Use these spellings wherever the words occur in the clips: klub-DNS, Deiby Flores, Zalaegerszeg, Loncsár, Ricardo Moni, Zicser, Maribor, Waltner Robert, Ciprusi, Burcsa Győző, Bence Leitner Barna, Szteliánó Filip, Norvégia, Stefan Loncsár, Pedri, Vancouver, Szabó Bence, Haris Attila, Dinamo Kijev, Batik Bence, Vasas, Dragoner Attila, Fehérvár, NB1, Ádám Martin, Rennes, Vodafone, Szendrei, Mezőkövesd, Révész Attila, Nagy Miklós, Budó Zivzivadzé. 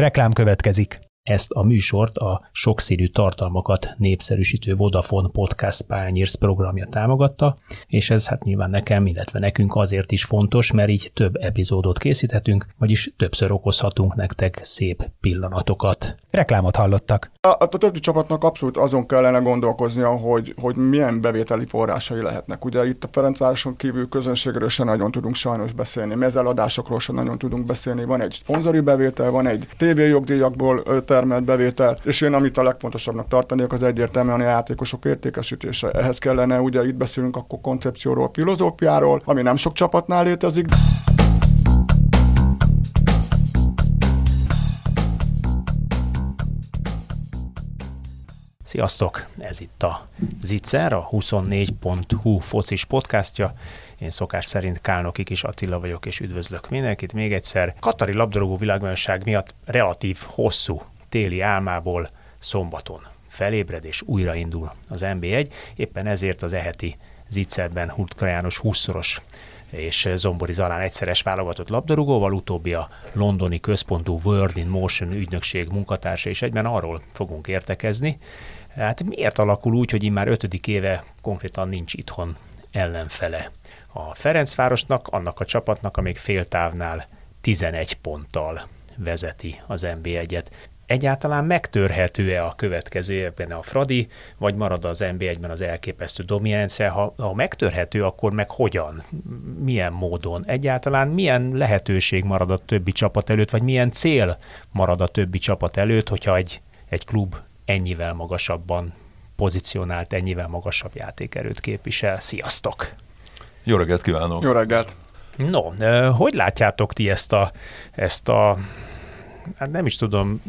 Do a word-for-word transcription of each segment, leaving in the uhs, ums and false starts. Reklám következik. Ezt a műsort a sokszínű tartalmakat népszerűsítő Vodafone Podcast Pányérsz programja támogatta, és ez hát nyilván nekem, illetve nekünk azért is fontos, mert így több epizódot készíthetünk, vagyis többször okozhatunk nektek szép pillanatokat. Reklámot hallottak. A, a többi csapatnak abszolút azon kellene gondolkoznia, hogy, hogy milyen bevételi forrásai lehetnek. Ugye itt a Ferencvároson kívül közönségről sem nagyon tudunk sajnos beszélni, mezeladásokról sem nagyon tudunk beszélni. Van egy szponzori bevétel, van egy tévéjogdíjakból termelt bevétel, és én amit a legfontosabbnak tartanék, az egyértelműen a játékosok értékesítése. Ehhez kellene, ugye itt beszélünk akkor koncepcióról, filozófiáról, ami nem sok csapatnál létezik. Sziasztok! Ez itt a Zicser, a huszonnégy pont hu focis podcastja. Én szokás szerint Kálnoki Kis Attila vagyok, és üdvözlök mindenkit még egyszer. Katari labdarúgó világbajnokság miatt relatív hosszú téli álmából szombaton felébred, és újraindul az en bé egy. Éppen ezért az eheti Zicserben Hurt Kajános húszszoros és Zombori Zalán egyszeres válogatott labdarúgóval, utóbbi a londoni központú World in Motion ügynökség munkatársa, és egyben arról fogunk értekezni. Hát miért alakul úgy, hogy immár ötödik éve konkrétan nincs itthon ellenfele a Ferencvárosnak, annak a csapatnak, amíg féltávnál tizenegy ponttal vezeti az en bé egyet. Egyáltalán megtörhető-e a következő évben a Fradi, vagy marad az en bé egyben az elképesztő dominancia? Ha, ha megtörhető, akkor meg hogyan? Milyen módon? Egyáltalán milyen lehetőség marad a többi csapat előtt, vagy milyen cél marad a többi csapat előtt, hogyha egy, egy klub ennyivel magasabban pozicionált, ennyivel magasabb játékerőt képvisel? Sziasztok! Jó reggelt kívánok! Jó reggelt! No, hogy látjátok ti ezt a, ezt a hát nem is tudom,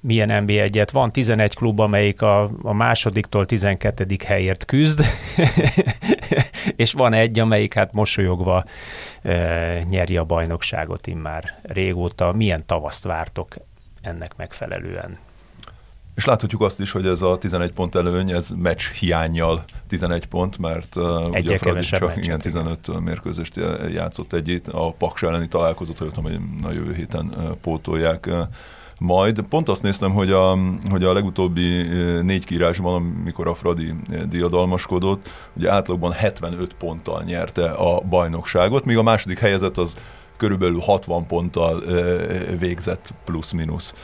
milyen en bé egyet. Van tizenegy klub, amelyik a, a másodiktól tizenkettedik helyért küzd, és van egy, amelyik hát mosolyogva e, nyeri a bajnokságot immár régóta. Milyen tavaszt vártok ennek megfelelően? És láthatjuk azt is, hogy ez a tizenegy pont előny, ez meccs hiánnyal tizenegy pont, mert uh, ugye a Fradi csak igen, tizenöt mérkőzést játszott egyét, a Paks elleni találkozott, hogy ott a jövő héten uh, pótolják uh, majd. Pont azt néztem, hogy a, hogy a legutóbbi négy kiírásban, amikor a Fradi diadalmaskodott, ugye átlagban hetvenöt ponttal nyerte a bajnokságot, míg a második helyezett az körülbelül hatvan ponttal uh, végzett plusz-minusz.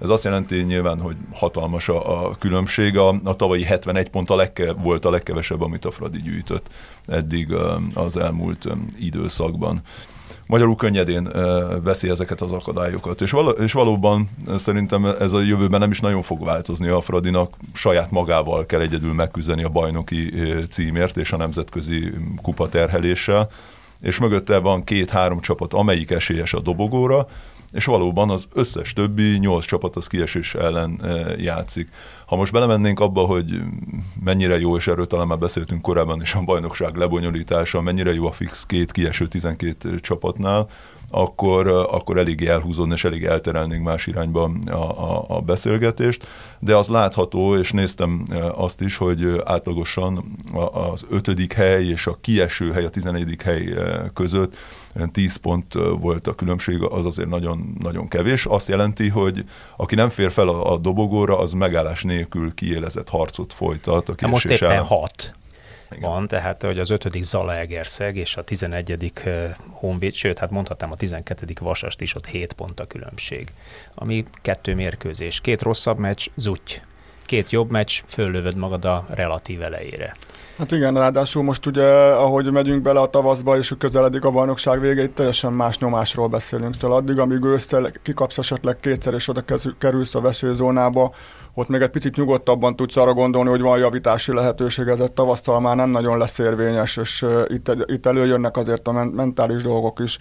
Ez azt jelenti nyilván, hogy hatalmas a, a különbség. A, a tavalyi hetvenegy pont a legke, volt a legkevesebb, amit a Fradi gyűjtött eddig az elmúlt időszakban. Magyarul könnyedén veszi ezeket az akadályokat. És, vala, és valóban szerintem ez a jövőben nem is nagyon fog változni a Fradinak. Saját magával kell egyedül megküzdeni a bajnoki címért és a nemzetközi kupa terheléssel. És mögötte van két-három csapat, amelyik esélyes a dobogóra, és valóban az összes többi nyolc csapat az kiesés ellen játszik. Ha most belemennénk abba, hogy mennyire jó, és erről talán már beszéltünk korábban is, a bajnokság lebonyolítása, mennyire jó a fix két kieső tizenkét csapatnál, akkor, akkor eléggé elhúzódni, és elég elterelnénk más irányba a, a, a beszélgetést. De az látható, és néztem azt is, hogy átlagosan az ötödik hely és a kieső hely, a tizenegyedik hely között tíz pont volt a különbség, az azért nagyon, nagyon kevés. Azt jelenti, hogy aki nem fér fel a, a dobogóra, az megállás nélkül kiélezett harcot folytat. A most éppen ellen. hat. Igen. Van, tehát hogy az ötödik Zalaegerszeg és a tizenegyedik Honvéd, sőt, hát mondhatnám a tizenkettedik Vasast is, ott hét pont a különbség. Ami kettő mérkőzés, két rosszabb meccs, zutty. Két jobb meccs, föllövöd magad a relatív elejére. Hát igen, ráadásul most ugye, ahogy megyünk bele a tavaszba, és közeledik a bajnokság vége, itt teljesen más nyomásról beszélünk. Szóval addig, amíg ősszel kikapsz esetleg kétszer, és oda kerülsz a veszélyzónába, ott még egy picit nyugodtabban tudsz arra gondolni, hogy van javítási lehetőség, ez a tavasszal már nem nagyon lesz érvényes, és itt, itt előjönnek azért a mentális dolgok is.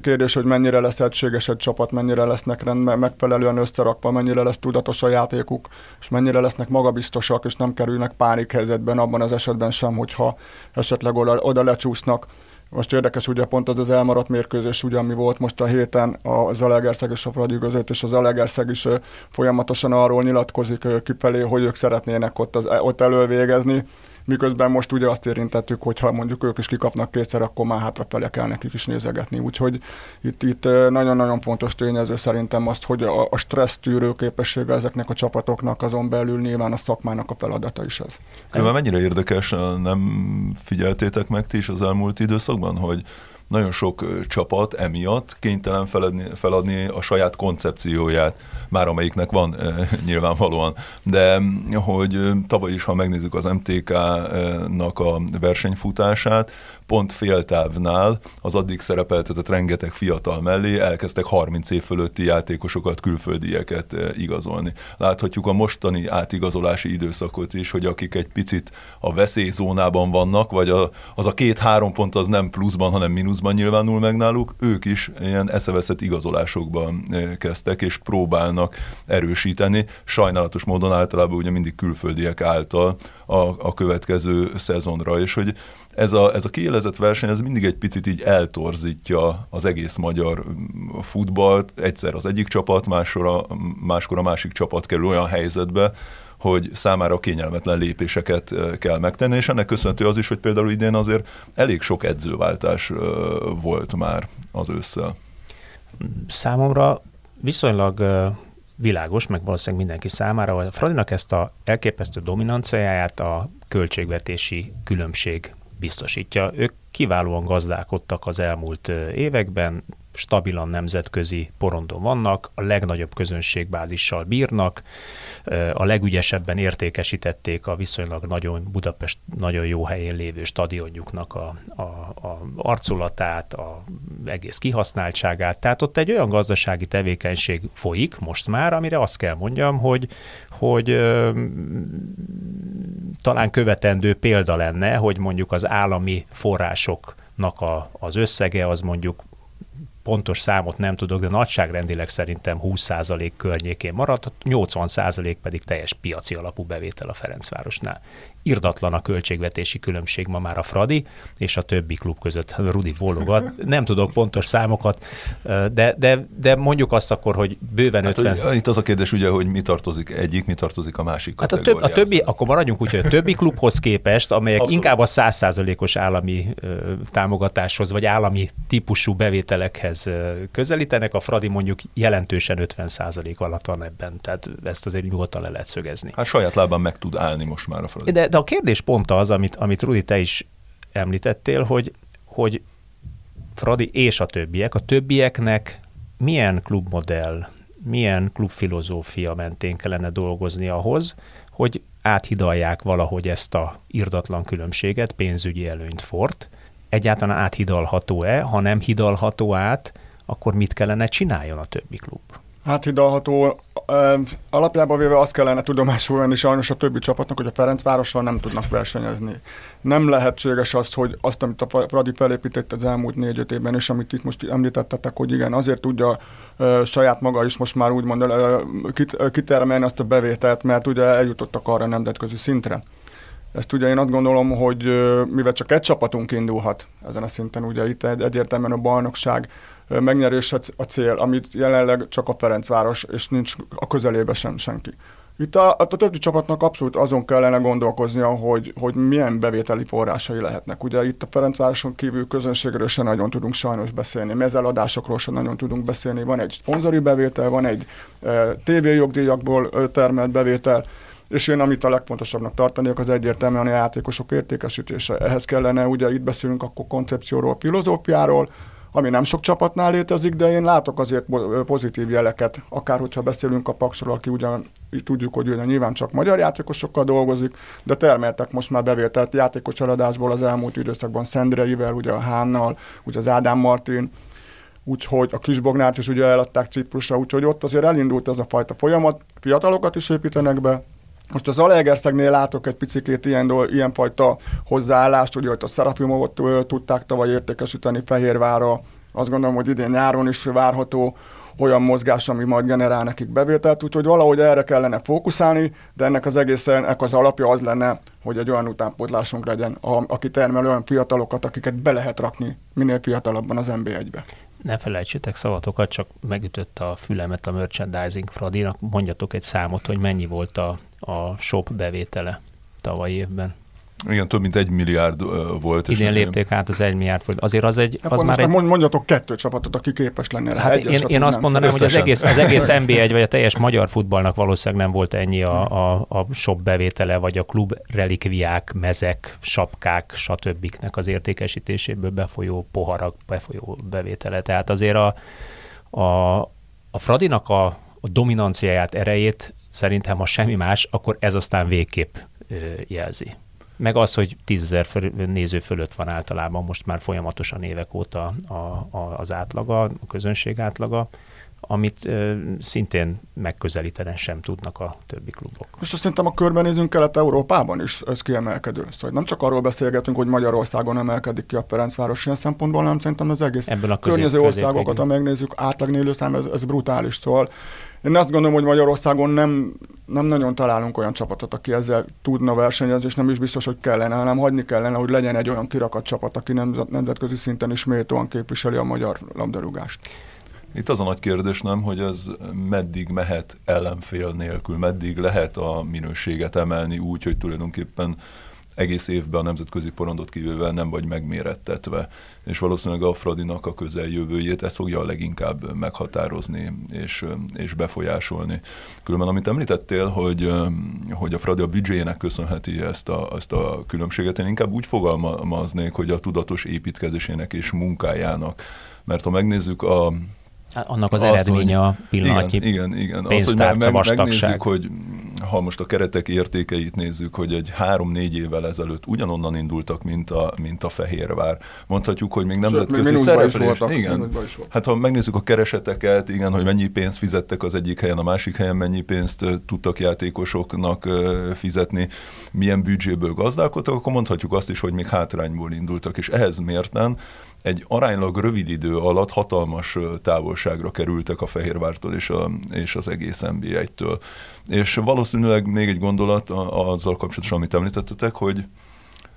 Kérdés, hogy mennyire lesz egységes egy csapat, mennyire lesznek rendben, megfelelően összerakva, mennyire lesz tudatos a játékuk, és mennyire lesznek magabiztosak, és nem kerülnek pánikhelyzetben abban az esetben sem, hogyha esetleg oda, oda lecsúsznak. Most érdekes, ugye pont az az elmaradt mérkőzés, ugye, ami volt most a héten a Zalaegerszeg és a Fradi között, és a Zalaegerszeg is folyamatosan arról nyilatkozik kifelé, hogy ők szeretnének ott, az, ott elölvégezni. miközben most ugye azt érintettük, hogy ha mondjuk ők is kikapnak kétszer, akkor már hátrafelé kell nekik is nézegetni. Úgyhogy itt, itt nagyon-nagyon fontos tényező szerintem azt, hogy a, a stressz tűrő képessége ezeknek a csapatoknak, azon belül nyilván a szakmának a feladata is ez. Különben mennyire érdekes, nem figyeltétek meg ti is az elmúlt időszakban, hogy nagyon sok csapat emiatt kénytelen feladni, feladni a saját koncepcióját, már amelyiknek van e, nyilvánvalóan. De hogy tavaly is, ha megnézzük az em té ká-nak a versenyfutását, pont féltávnál az addig szerepeltetett rengeteg fiatal mellé elkezdtek harminc év fölötti játékosokat, külföldieket igazolni. Láthatjuk a mostani átigazolási időszakot is, hogy akik egy picit a veszélyzónában vannak, vagy a, az a két-három pont az nem pluszban, hanem mínuszban nyilvánul meg náluk, ők is ilyen eszeveszett igazolásokban kezdtek, és próbálnak erősíteni. Sajnálatos módon általában ugye mindig külföldiek által a, a következő szezonra, és hogy Ez a, ez a kiélezett verseny, ez mindig egy picit így eltorzítja az egész magyar futballt. Egyszer az egyik csapat, máskor a, máskor a másik csapat kerül olyan helyzetbe, hogy számára kényelmetlen lépéseket kell megtenni, és ennek köszönhető az is, hogy például idén azért elég sok edzőváltás volt már az ősszel. Számomra viszonylag világos, meg valószínűleg mindenki számára, hogy a Fradinak ezt a elképesztő dominanciáját a költségvetési különbség biztosítja. Ők kiválóan gazdálkodtak az elmúlt években, stabilan nemzetközi porondon vannak, a legnagyobb közönségbázissal bírnak, a legügyesebben értékesítették a viszonylag nagyon Budapest nagyon jó helyén lévő stadionjuknak a, a, a arculatát, a egész kihasználtságát. Tehát ott egy olyan gazdasági tevékenység folyik most már, amire azt kell mondjam, hogy, hogy ö, talán követendő példa lenne, hogy mondjuk az állami forrásoknak a, az összege az mondjuk pontos számot nem tudok, de nagyságrendileg szerintem húsz százalék környékén maradt, nyolcvan százalék pedig teljes piaci alapú bevétel a Ferencvárosnál. Irdatlan a költségvetési különbség ma már a Fradi és a többi klub között. Rudi bólogat. Nem tudok pontos számokat, de, de, de mondjuk azt akkor, hogy bőven hát, ötven... Itt az a kérdés ugye, hogy mi tartozik egyik, mi tartozik a másik hát a, töb, a többi, akkor maradjunk úgy, hogy a többi klubhoz képest, amelyek abszolút inkább a száz százalékos állami ö, támogatáshoz, vagy állami típusú bevételekhez ö, közelítenek, a Fradi mondjuk jelentősen ötven százalék alatt van ebben. Tehát ezt azért nyugodtan le lehet szögezni. Hát saját lábán meg tud állni most már a Fradi. De, De a kérdés pont az, amit, amit Rudi, te is említettél, hogy, hogy Fradi és a többiek, a többieknek milyen klubmodell, milyen klubfilozófia mentén kellene dolgozni ahhoz, hogy áthidalják valahogy ezt a irdatlan különbséget, pénzügyi előnyt fort. Egyáltalán áthidalható-e? Ha nem hidalható át, akkor mit kellene csináljon a többi klub? Áthidalható. Alapjában véve azt kellene tudomásul venni sajnos a többi csapatnak, hogy a Ferencvárossal nem tudnak versenyezni. Nem lehetséges az, hogy azt, amit a Fradi felépített az elmúlt négy-öt évben, és amit itt most említettetek, hogy igen, azért tudja ö, saját maga is most már úgymond ö, kit, ö, kitermelni azt a bevételt, mert ugye eljutottak arra nemzetközi szintre. Ezt ugye én azt gondolom, hogy ö, mivel csak egy csapatunk indulhat ezen a szinten, ugye itt egy, egyértelműen a bajnokság megnyerés a cél, amit jelenleg csak a Ferencváros, és nincs a közelébe sem senki. Itt a, a többi csapatnak abszolút azon kellene gondolkoznia, hogy, hogy milyen bevételi forrásai lehetnek. Ugye itt a Ferencvároson kívül közönségről sem nagyon tudunk sajnos beszélni, mezeladásokról sem nagyon tudunk beszélni. Van egy szponzori bevétel, van egy e, tévéjogdíjakból termelt bevétel, és én amit a legfontosabbnak tartanék, az egyértelműen a játékosok értékesítése. Ehhez kellene, ugye itt beszélünk akkor koncepcióról, filozófiáról, ami nem sok csapatnál létezik, de én látok azért pozitív jeleket. Akár hogyha beszélünk a Paksról, aki ugyan tudjuk, hogy ő nyilván csak magyar játékosokkal dolgozik, de termeltek most már bevételt játékos eladásból az elmúlt időszakban Szendreivel, ugye a Hánnal, ugye az Ádám Martin, úgyhogy a Kisbognárt is ugye eladták Ciprusra, úgyhogy ott azért elindult ez a fajta folyamat, fiatalokat is építenek be. Most az Zalaegerszegnél látok egy picikét ilyen, ilyenfajta hozzáállást, hogy ott a Szerefumovot tudták tavaly értékesíteni Fehérvárra. Azt gondolom, hogy idén nyáron is várható olyan mozgás, ami majd generál nekik bevételt, úgyhogy valahogy erre kellene fókuszálni, de ennek az egésznek az alapja az lenne, hogy egy olyan utánpótlásunk legyen, a, aki termel olyan fiatalokat, akiket be lehet rakni minél fiatalabban az en bé egybe. Ne felejtsétek szavatokat, csak megütött a fülemet a merchandising Fradinak. Mondjatok egy számot, hogy mennyi volt a a shop bevétele tavalyi évben. Igen, több mint egy milliárd volt. Idén lépték át az egy milliárd volt. Azért az egy... Az már egy... Mondjatok kettő csapatot, aki képes lenne. Hát én, én azt mondanám, hogy az egész, az egész en bé egy, vagy a teljes magyar futballnak valószínűleg nem volt ennyi a, a, a shop bevétele, vagy a klub relikviák, mezek, sapkák, satöbbiknek az értékesítéséből befolyó poharak, befolyó bevétele. Tehát azért a, a, a Fradinak a, a dominanciáját, erejét szerintem, ha semmi más, akkor ez aztán végképp jelzi. Meg az, hogy tízezer néző fölött van általában most már folyamatosan évek óta a, a, az átlaga, a közönség átlaga, amit ö, szintén megközelíteni sem tudnak a többi klubok. És azt szerintem a körbenézünk Kelet-Európában is ez kiemelkedő. Szóval nem csak arról beszélgetünk, hogy Magyarországon emelkedik ki a Ferencváros ilyen szempontból, hanem szerintem az egész a környező országokat, ha megnézzük, átlagnélő szám, ez, ez brutális. Szóval én azt gondolom, hogy Magyarországon nem, nem nagyon találunk olyan csapatot, aki ezzel tudna versenyezni, és nem is biztos, hogy kellene, hanem hagyni kellene, hogy legyen egy olyan kirakat csapat, aki nemzet, nemzetközi szinten is méltóan képviseli a magyar labdarúgást. Itt az a nagy kérdés, nem, hogy ez meddig mehet ellenfél nélkül, meddig lehet a minőséget emelni úgy, hogy tulajdonképpen egész évben a nemzetközi porondot kivéve nem vagy megmérettetve. És valószínűleg a Fradinak a közeljövőjét ez fogja a leginkább meghatározni és, és befolyásolni. Különben, amit említettél, hogy, hogy a Fradi a büdzséjének köszönheti ezt a, ezt a különbséget, én inkább úgy fogalmaznék, hogy a tudatos építkezésének és munkájának. Mert ha megnézzük a annak az azt, eredménye hogy, a pillanatnyi igen, igen, pénztárca meg, vastagság. Hogy ha most a keretek értékeit nézzük, hogy egy három-négy évvel ezelőtt ugyanonnan indultak, mint a, mint a Fehérvár. Mondhatjuk, hogy még nemzetközi szereplés. Igen. Hát ha megnézzük a kereseteket, igen, hogy mennyi pénzt fizettek az egyik helyen, a másik helyen mennyi pénzt tudtak játékosoknak fizetni, milyen büdzséből gazdálkodtak, akkor mondhatjuk azt is, hogy még hátrányból indultak, és ehhez mérten egy aránylag rövid idő alatt hatalmas távolságra kerültek a Fehérvártól és, a, és az egész en bé egytől. És valószínűleg még egy gondolat azzal kapcsolatosan, amit említettetek, hogy,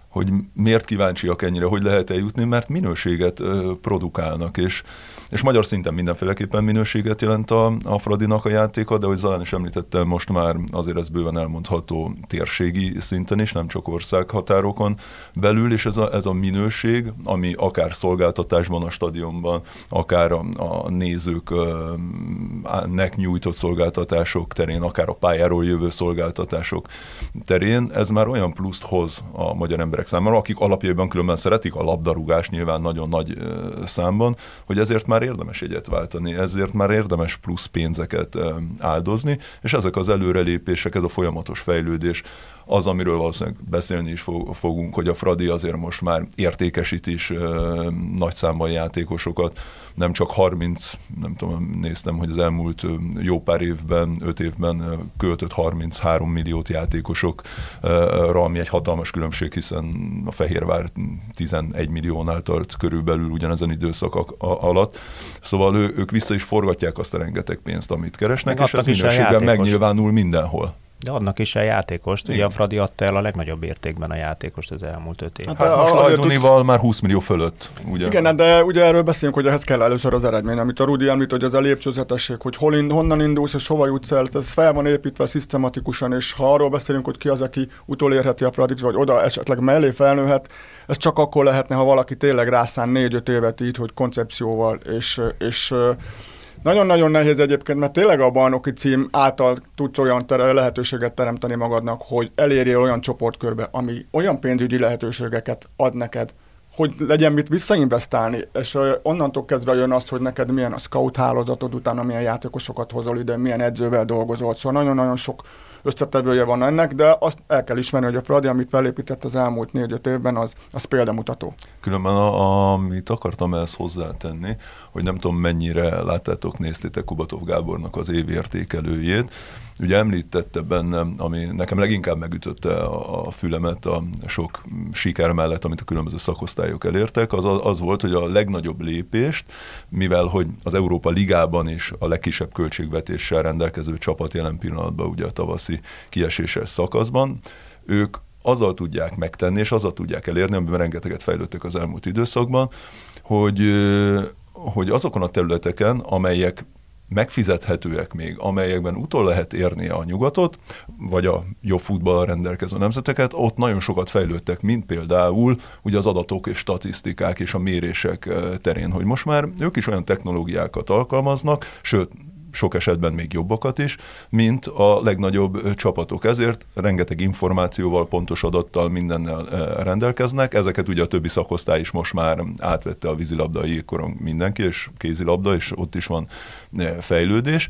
hogy miért kíváncsiak ennyire, hogy lehet eljutni, mert minőséget produkálnak, és, és magyar szinten mindenféleképpen minőséget jelent a, a Fradinak a játéka, de hogy Zalán is említettem, most már azért ez bőven elmondható térségi szinten is, nem csak országhatárokon belül, és ez a, ez a minőség, ami akár szolgáltatásban a stadionban, akár a, a nézőknek nyújtott szolgáltatások terén, akár a pályáról jövő szolgáltatások terén, ez már olyan pluszt hoz a magyar emberek számára, akik alapjában különben szeretik a labdarúgást nyilván nagyon nagy számban, hogy ezért már érdemes jegyet váltani, ezért már érdemes plusz pénzeket áldozni, és ezek az előrelépések, ez a folyamatos fejlődés, az, amiről valószínűleg beszélni is fogunk, hogy a Fradi azért most már értékesít is ö, nagy számban játékosokat, nem csak harminc, nem tudom, néztem, hogy az elmúlt jó pár évben, öt évben költött harminchárom milliót játékosokra, ami egy hatalmas különbség, hiszen a Fehérvár tizenegy milliónál tart körülbelül ugyanezen időszak alatt. Szóval ő, ők vissza is forgatják azt a rengeteg pénzt, amit keresnek, meg és ez minőségben megnyilvánul mindenhol. De adnak is el játékost. Ugye a Fradi adta el a legnagyobb értékben a játékost az elmúlt öt évben. Hát, hát most Lajdonival már húsz millió fölött. Ugye? Igen, de ugye erről beszélünk, hogy ehhez kell először az eredmény. Amit a Rudi említ, hogy ez a lépcsőzetesség, hogy hol ind, honnan indulsz és hova jutsz el, ez fel van építve szisztematikusan, és ha arról beszélünk, hogy ki az, aki utolérheti a Fradit, vagy oda esetleg mellé felnőhet, ez csak akkor lehetne, ha valaki tényleg rászán négy-öt évet így, hogy koncepcióval és... és nagyon-nagyon nehéz egyébként, mert tényleg a bajnoki cím által tudsz olyan ter- lehetőséget teremteni magadnak, hogy elérjél olyan csoportkörbe, ami olyan pénzügyi lehetőségeket ad neked, hogy legyen mit visszainvestálni, és onnantól kezdve jön az, hogy neked milyen a scout hálózatod, utána milyen játékosokat hozol ide, milyen edzővel dolgozol. Szóval nagyon-nagyon sok összetevője van ennek, de azt el kell ismerni, hogy a Fradi, amit felépített az elmúlt négy-öt évben, az, az példamutató. Különben a, a, amit akartam ezt hozzátenni, hogy nem tudom mennyire láttátok, néztétek Kubatov Gábornak az évértékelőjét. Ugye említette bennem, ami nekem leginkább megütötte a fülemet a sok siker mellett, amit a különböző szakosztályok elértek, az, az volt, hogy a legnagyobb lépést, mivel hogy az Európa Ligában is a legkisebb költségvetéssel rendelkező csapat jelen pillanatban ugye a tavaszi kieséses szakaszban, ők azzal tudják megtenni, és azzal tudják elérni, amiben rengeteget fejlődtek az elmúlt időszakban, hogy, hogy azokon a területeken, amelyek megfizethetőek még, amelyekben utol lehet érnie a nyugatot, vagy a jobb futballal rendelkező nemzeteket, ott nagyon sokat fejlődtek, mint például ugye az adatok és statisztikák és a mérések terén, hogy most már ők is olyan technológiákat alkalmaznak, sőt, sok esetben még jobbakat is, mint a legnagyobb csapatok. Ezért rengeteg információval, pontos adattal, mindennel rendelkeznek. Ezeket ugye a többi szakosztály is most már átvette a vízilabda, jégkorong mindenki, és kézilabda, és ott is van fejlődés.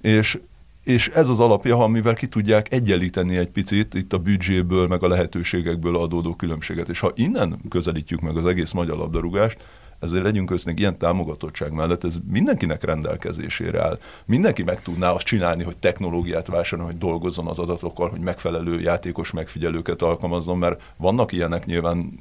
És És ez az alapja, amivel ki tudják egyenlíteni egy picit itt a büdzséből, meg a lehetőségekből adódó különbséget. És ha innen közelítjük meg az egész magyar labdarúgást, ezért legyünk őszintén, ilyen támogatottság mellett ez mindenkinek rendelkezésére áll. Mindenki meg tudná azt csinálni, hogy technológiát vásároljon, hogy dolgozzon az adatokkal, hogy megfelelő játékos megfigyelőket alkalmazzon, mert vannak ilyenek nyilván,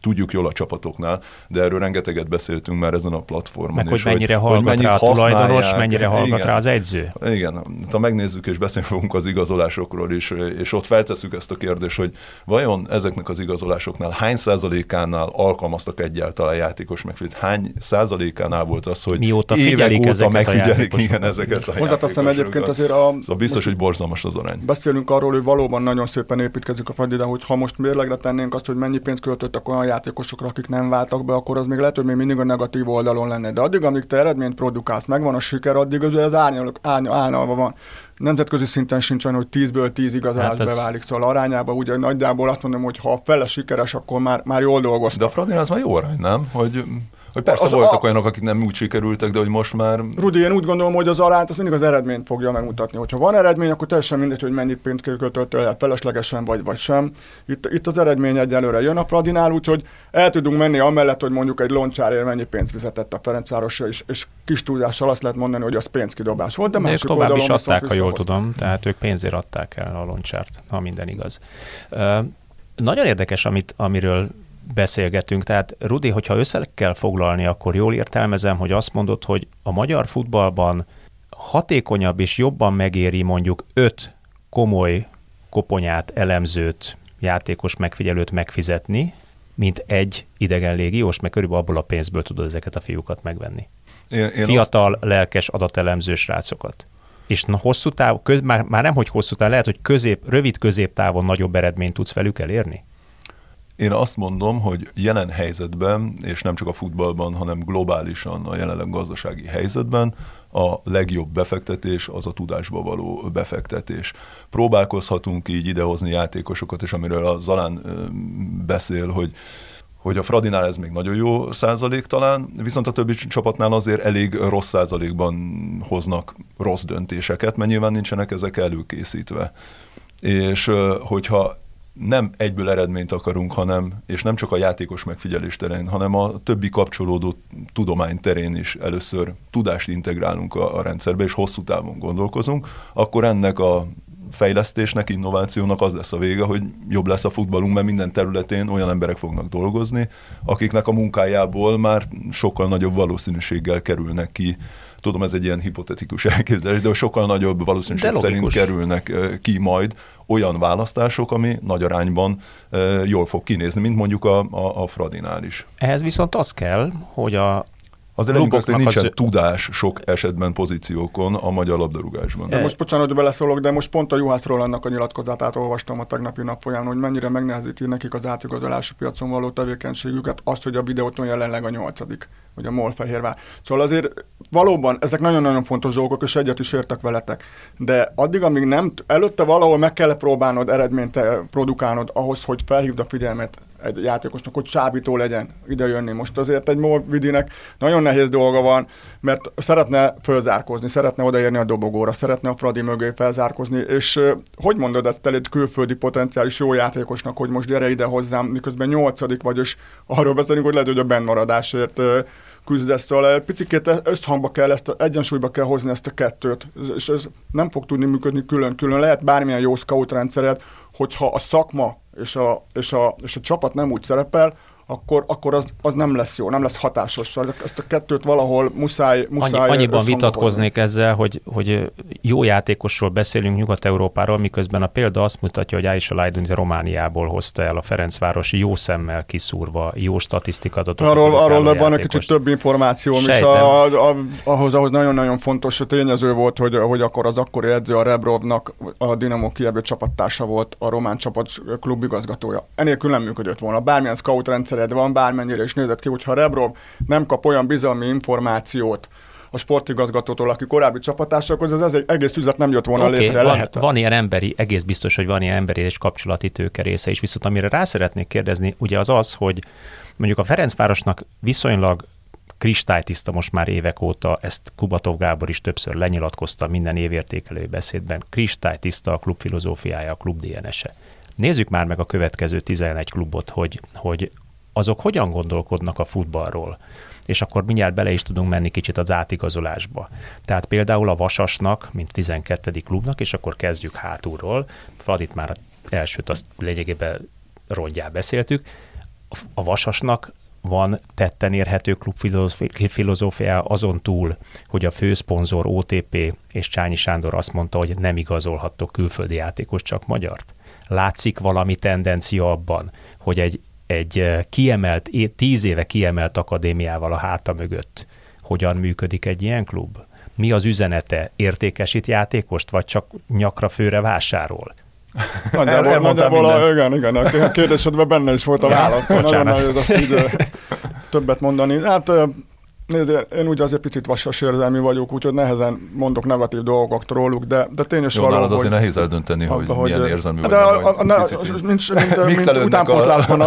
tudjuk jól a csapatoknál, de erről rengeteget beszéltünk már ezen a platformon. Meg, hogy és mennyire hogy, hallgat hogy mennyit rá a tulajdonos, mennyire hallgat igen, rá az edző. Igen, ha megnézzük és beszélni fogunk az igazolásokról is, és ott feltesszük ezt a kérdést, hogy vajon ezeknek az igazolásoknál hány százalékánál alkalmaztak egyáltalán játékos megfigyelit, hány százalékánál volt az, hogy mióta évek óta megfigyelik igen ezeket a játékosokat. A... Biztos, hogy borzalmas az arány. Beszélünk arról, hogy valóban nagyon szépen építkezik a fajta, de hogy ha most mérlegre tennénk azt, hogy mennyi pénzt költöttek olyan játékosokra, akik nem váltak be, akkor az még lehet, hogy még mindig a negatív oldalon lenne. De addig, amíg te eredményt produkálsz, megvan a siker, addig az árnyalva árnyal, van. Nemzetközi szinten sincsen, hogy tízből tíz igazolás hát beválik, szóval arányában ugye nagyjából azt mondom, hogy ha a fele sikeres, akkor már, már jól dolgoztak. De a Fradin az már jó arány, nem? Hogy... Hogy persze az voltak a... olyanok, akik nem úgy sikerültek, de hogy most már... Rudi, én úgy gondolom, hogy az arányt az mindig az eredményt fogja megmutatni. Hogyha van eredmény, akkor teljesen mindegy, hogy mennyit pénzt költöttél el, feleslegesen vagy, vagy sem. Itt, itt az eredmény egyelőre jön a Fradinál, úgyhogy el tudunk menni amellett, hogy mondjuk egy Loncsárért mennyi pénzt fizetett a Ferencvárosra, és, és kis túlzással azt lehet mondani, hogy az pénzkidobás volt, de, de másik oldalon is adták, ha jól tudom, tehát ők pénzért adták el a Loncsárt, ha minden igaz. Uh, nagyon érdekes, amit, amiről beszélgetünk. Tehát Rudi, hogyha össze kell foglalni, akkor jól értelmezem, hogy azt mondod, hogy a magyar futballban hatékonyabb és jobban megéri mondjuk öt komoly koponyát, elemzőt, játékos megfigyelőt megfizetni, mint egy idegen légiós, meg körülbelül abból a pénzből tudod ezeket a fiúkat megvenni. Én, én Fiatal, azt... lelkes, adatelemző srácokat. És na, hosszú táv, köz, már, már nem hogy hosszú táv, lehet, hogy közép, rövid középtávon nagyobb eredményt tudsz velük elérni? Én azt mondom, hogy jelen helyzetben, és nem csak a futballban, hanem globálisan a jelenleg gazdasági helyzetben a legjobb befektetés az a tudásba való befektetés. Próbálkozhatunk így idehozni játékosokat, és amiről a Zalán beszél, hogy hogy a Fradinál ez még nagyon jó százalék talán, viszont a többi csapatnál azért elég rossz százalékban hoznak rossz döntéseket, mert nyilván nincsenek ezek előkészítve. És hogyha nem egyből eredményt akarunk, hanem, és nem csak a játékos megfigyelés terén, hanem a többi kapcsolódó tudomány terén is először tudást integrálunk a, a rendszerbe, és hosszú távon gondolkozunk, akkor ennek a fejlesztésnek, innovációnak az lesz a vége, hogy jobb lesz a futballunk, mert minden területén olyan emberek fognak dolgozni, akiknek a munkájából már sokkal nagyobb valószínűséggel kerülnek ki. Tudom, ez egy ilyen hipotetikus elképzelés, de sokkal nagyobb valószínűség szerint kerülnek ki majd olyan választások, ami nagy arányban jól fog kinézni, mint mondjuk a, a, a Fradinál is. Ehhez viszont az kell, hogy a azért legyünk azt, hogy nincsen az... tudás sok esetben pozíciókon a magyar labdarúgásban. De most bocsánat, hogy beleszólok, de most pont a Juhász Rolandnak a nyilatkozatát olvastam a tegnapi nap folyamán, hogy mennyire megnehezíti nekik az átigazolási piacon való tevékenységüket azt, hogy a Videóton jelenleg a nyolcadik, vagy a MOL Fehérvár. Szóval azért valóban ezek nagyon-nagyon fontos dolgok, és egyet is értek veletek. De addig, amíg nem, előtte valahol meg kell próbálnod eredményt produkálnod ahhoz, hogy felhívd a figyelmet egy játékosnak, hogy csábító legyen idejönni. Most azért egy Movidinek nagyon nehéz dolga van, mert szeretne fölzárkózni, szeretne odaérni a dobogóra, szeretne a Fradi mögé felzárkózni, és hogy mondod ezt el egy külföldi potenciális jó játékosnak, hogy most gyere ide hozzám, miközben nyolcadik vagy, és arról beszélünk, hogy lehet, hogy a bennmaradásért küzdesz, szóval picikét összhangba kell, ezt, egyensúlyba kell hozni ezt a kettőt, és ez nem fog tudni működni külön-külön. Lehet bármilyen jó scout rendszered, hogyha a szakma és a, és, a, és a csapat nem úgy szerepel, akkor, akkor az, az nem lesz jó, nem lesz hatásos. Ezt a kettőt valahol muszáj, muszáj Annyi, annyiban vitatkoznék ezzel, hogy, hogy jó játékosról beszélünk Nyugat-Európáról, miközben a példa azt mutatja, hogy Aisha Lajdunit Romániából hozta el a Ferencváros jó szemmel kiszúrva, jó statisztikadatot. Arról, arról van egy kicsit több információm, és a, a, ahhoz, ahhoz nagyon-nagyon fontos tényező volt, hogy, hogy akkor az akkori edző a Rebrovnak a Dinamo Kijevből csapattársa volt, a román csapat klubigazgatója. Enélkül nem működött volna. Bármilyen scout rendszered van, bármennyire is nézett ki, hogyha Rebrov nem kap olyan bizalmi információt a sportigazgatótól, aki korábbi csapatársakhoz, az egy egész üzlet nem jött volna okay, létre. Van, van ilyen emberi, egész biztos, hogy van ilyen emberi és kapcsolati tőke része is, viszont amire rá szeretnék kérdezni, ugye az az, hogy mondjuk a Ferencvárosnak viszonylag kristálytiszta most már évek óta, ezt Kubatov Gábor is többször lenyilatkozta minden évértékelő beszédben, kristálytiszta a klub filozófiája, a klub dé en es-e. Nézzük már meg a következő tizenegy klubot, hogy, hogy azok hogyan gondolkodnak a futballról, és akkor mindjárt bele is tudunk menni kicsit az átigazolásba. Tehát például a Vasasnak, mint tizenkettedik klubnak, és akkor kezdjük hátulról, Fradit már elsőt azt lényegében rongyá beszéltük, a Vasasnak van tetten érhető klubfilozófia azon túl, hogy a főszponzor o té pé és Csányi Sándor azt mondta, hogy nem igazolhattok külföldi játékos, csak magyart. Látszik valami tendencia abban, hogy egy, egy kiemelt, tíz éve kiemelt akadémiával a háta mögött hogyan működik egy ilyen klub? Mi az üzenete? Értékesít játékost, vagy csak nyakra főre vásárol? Nagyjából, nagyjából a, igen, igen, a kérdésedben benne is volt a válasz, nagyon nehéz azt így többet mondani. Hát nézd, én ugye azért picit vasas érzelmi vagyok, úgyhogy nehezen mondok negatív dolgokat róluk, de, de tényes való, hogy... azért nehéz eldönteni, hogy, hogy milyen érzelmi de vagy. De utánpótlásban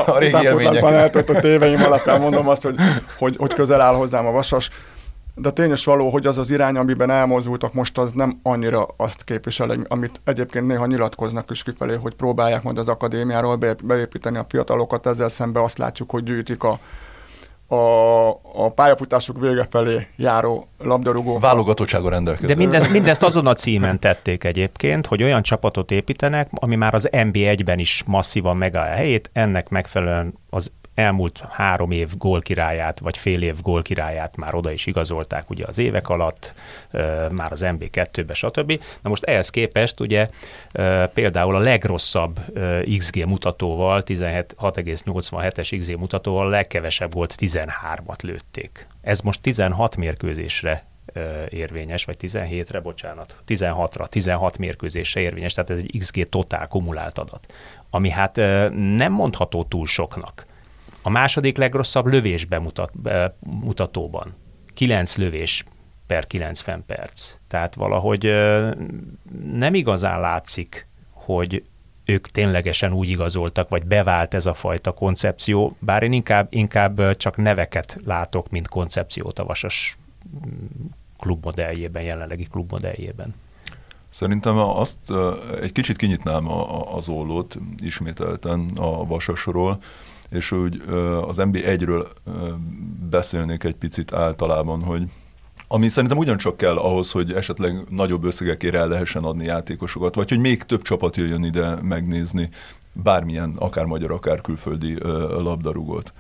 eltöltött éveim alapján mondom azt, hogy, hogy, hogy közel áll hozzám a Vasas. De tényes való, hogy az az irány, amiben elmozdultak most, az nem annyira azt képvisel, amit egyébként néha nyilatkoznak is kifelé, hogy próbálják majd az akadémiáról beépíteni a fiatalokat, ezzel szemben azt látjuk, hogy gyűjtik a, a, a pályafutásuk vége felé járó labdarúgó. Válogatottsága rendelkező. De mindezt, mindezt azon a címen tették egyébként, hogy olyan csapatot építenek, ami már az en bé egyben is masszívan megáll a helyét, ennek megfelelően az elmúlt három év gólkirályát, vagy fél év gólkirályát már oda is igazolták ugye az évek alatt, már az en bé kettőbe, stb. Na most ehhez képest ugye például a legrosszabb iksz gé mutatóval, tizenhat egész nyolcvanhetes iksz gé mutatóval legkevesebb volt, tizenhármat lőtték. Ez most tizenhat mérkőzésre érvényes, vagy tizenhétre, bocsánat, tizenhatra, tizenhat mérkőzésre érvényes, tehát ez egy iksz gé totál kumulált adat, ami hát nem mondható túl soknak. A második legrosszabb lövésbemutatóban. kilenc lövés per kilencven perc. Tehát valahogy nem igazán látszik, hogy ők ténylegesen úgy igazoltak, vagy bevált ez a fajta koncepció, bár én inkább, inkább csak neveket látok, mint koncepciót a Vasas klubmodelljében, jelenlegi klubmodelljében. Szerintem azt egy kicsit kinyitnám az ollót ismételten a Vasasról, és úgy az en bé egyről beszélnék egy picit általában, hogy ami szerintem ugyancsak kell ahhoz, hogy esetleg nagyobb összegekért el lehessen adni játékosokat, vagy hogy még több csapat jöjjön ide megnézni bármilyen, akár magyar, akár külföldi labdarúgót.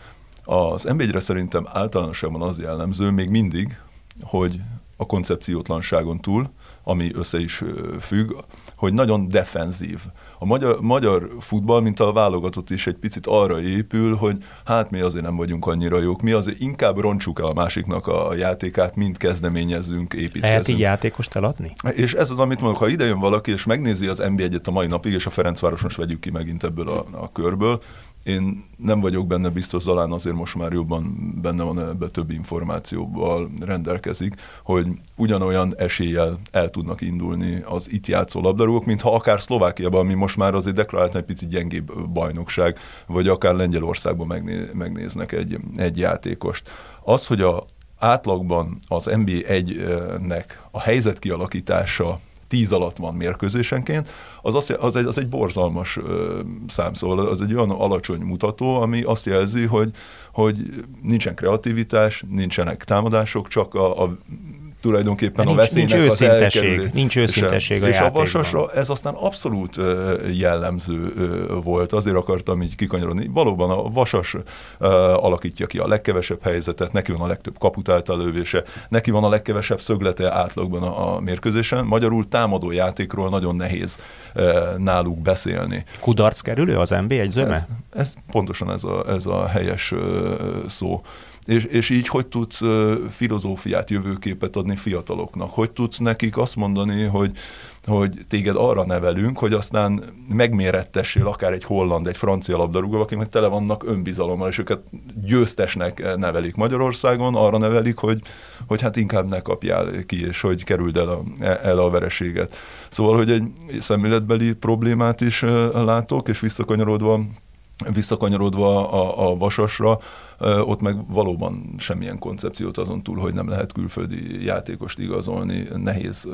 Az en bé egyre szerintem általánosságban az jellemző még mindig, hogy a koncepciótlanságon túl, ami össze is függ, hogy nagyon defenzív. A magyar, magyar futball, mint a válogatott is egy picit arra épül, hogy hát mi azért nem vagyunk annyira jók, mi azért inkább roncsuk el a másiknak a játékát, mint kezdeményezünk, építkezünk. Lehet így játékost eladni? És ez az, amit mondok, ha ide jön valaki, és megnézi az en bé egyet a mai napig, és a Ferencvároson is vegyük ki megint ebből a, a körből, én nem vagyok benne biztos, Zalán azért most már jobban benne van, ebbe több információval rendelkezik, hogy ugyanolyan eséllyel el tudnak indulni az itt játszó labdarúgók, mintha akár Szlovákiában, ami most már azért deklarált egy picit gyengébb bajnokság, vagy akár Lengyelországban megné- megnéznek egy, egy játékost. Az, hogy a átlagban az en bé egynek a helyzet kialakítása tíz alatt van mérkőzésenként, az, az, az, egy, az egy borzalmas ö, szám, szóval az egy olyan alacsony mutató, ami azt jelzi, hogy, hogy nincsen kreativitás, nincsenek támadások, csak a, a tulajdonképpen de a veszélynek nincs az elkerülés. Nincs őszintesség a játékban. És a Vasasra ez aztán abszolút jellemző volt, azért akartam így kikanyarodni. Valóban a Vasas alakítja ki a legkevesebb helyzetet, neki van a legtöbb kaputáltal lövése, neki van a legkevesebb szöglete átlagban a mérkőzésen. Magyarul támadó játékról nagyon nehéz náluk beszélni. Kudarc kerülő az en bé egy zöme? Ez, ez, pontosan ez a, ez a helyes szó. És, és így hogy tudsz filozófiát, jövőképet adni fiataloknak? Hogy tudsz nekik azt mondani, hogy, hogy téged arra nevelünk, hogy aztán megmérettessél akár egy holland, egy francia labdarúgó, akik meg tele vannak önbizalommal, és őket győztesnek nevelik Magyarországon, arra nevelik, hogy, hogy hát inkább ne kapjál ki, és hogy kerüld el a, el a vereséget. Szóval, hogy egy szemléletbeli problémát is látok, és visszakanyarodva, visszakanyarodva a, a Vasasra, ott meg valóban semmilyen koncepciót azon túl, hogy nem lehet külföldi játékost igazolni, nehéz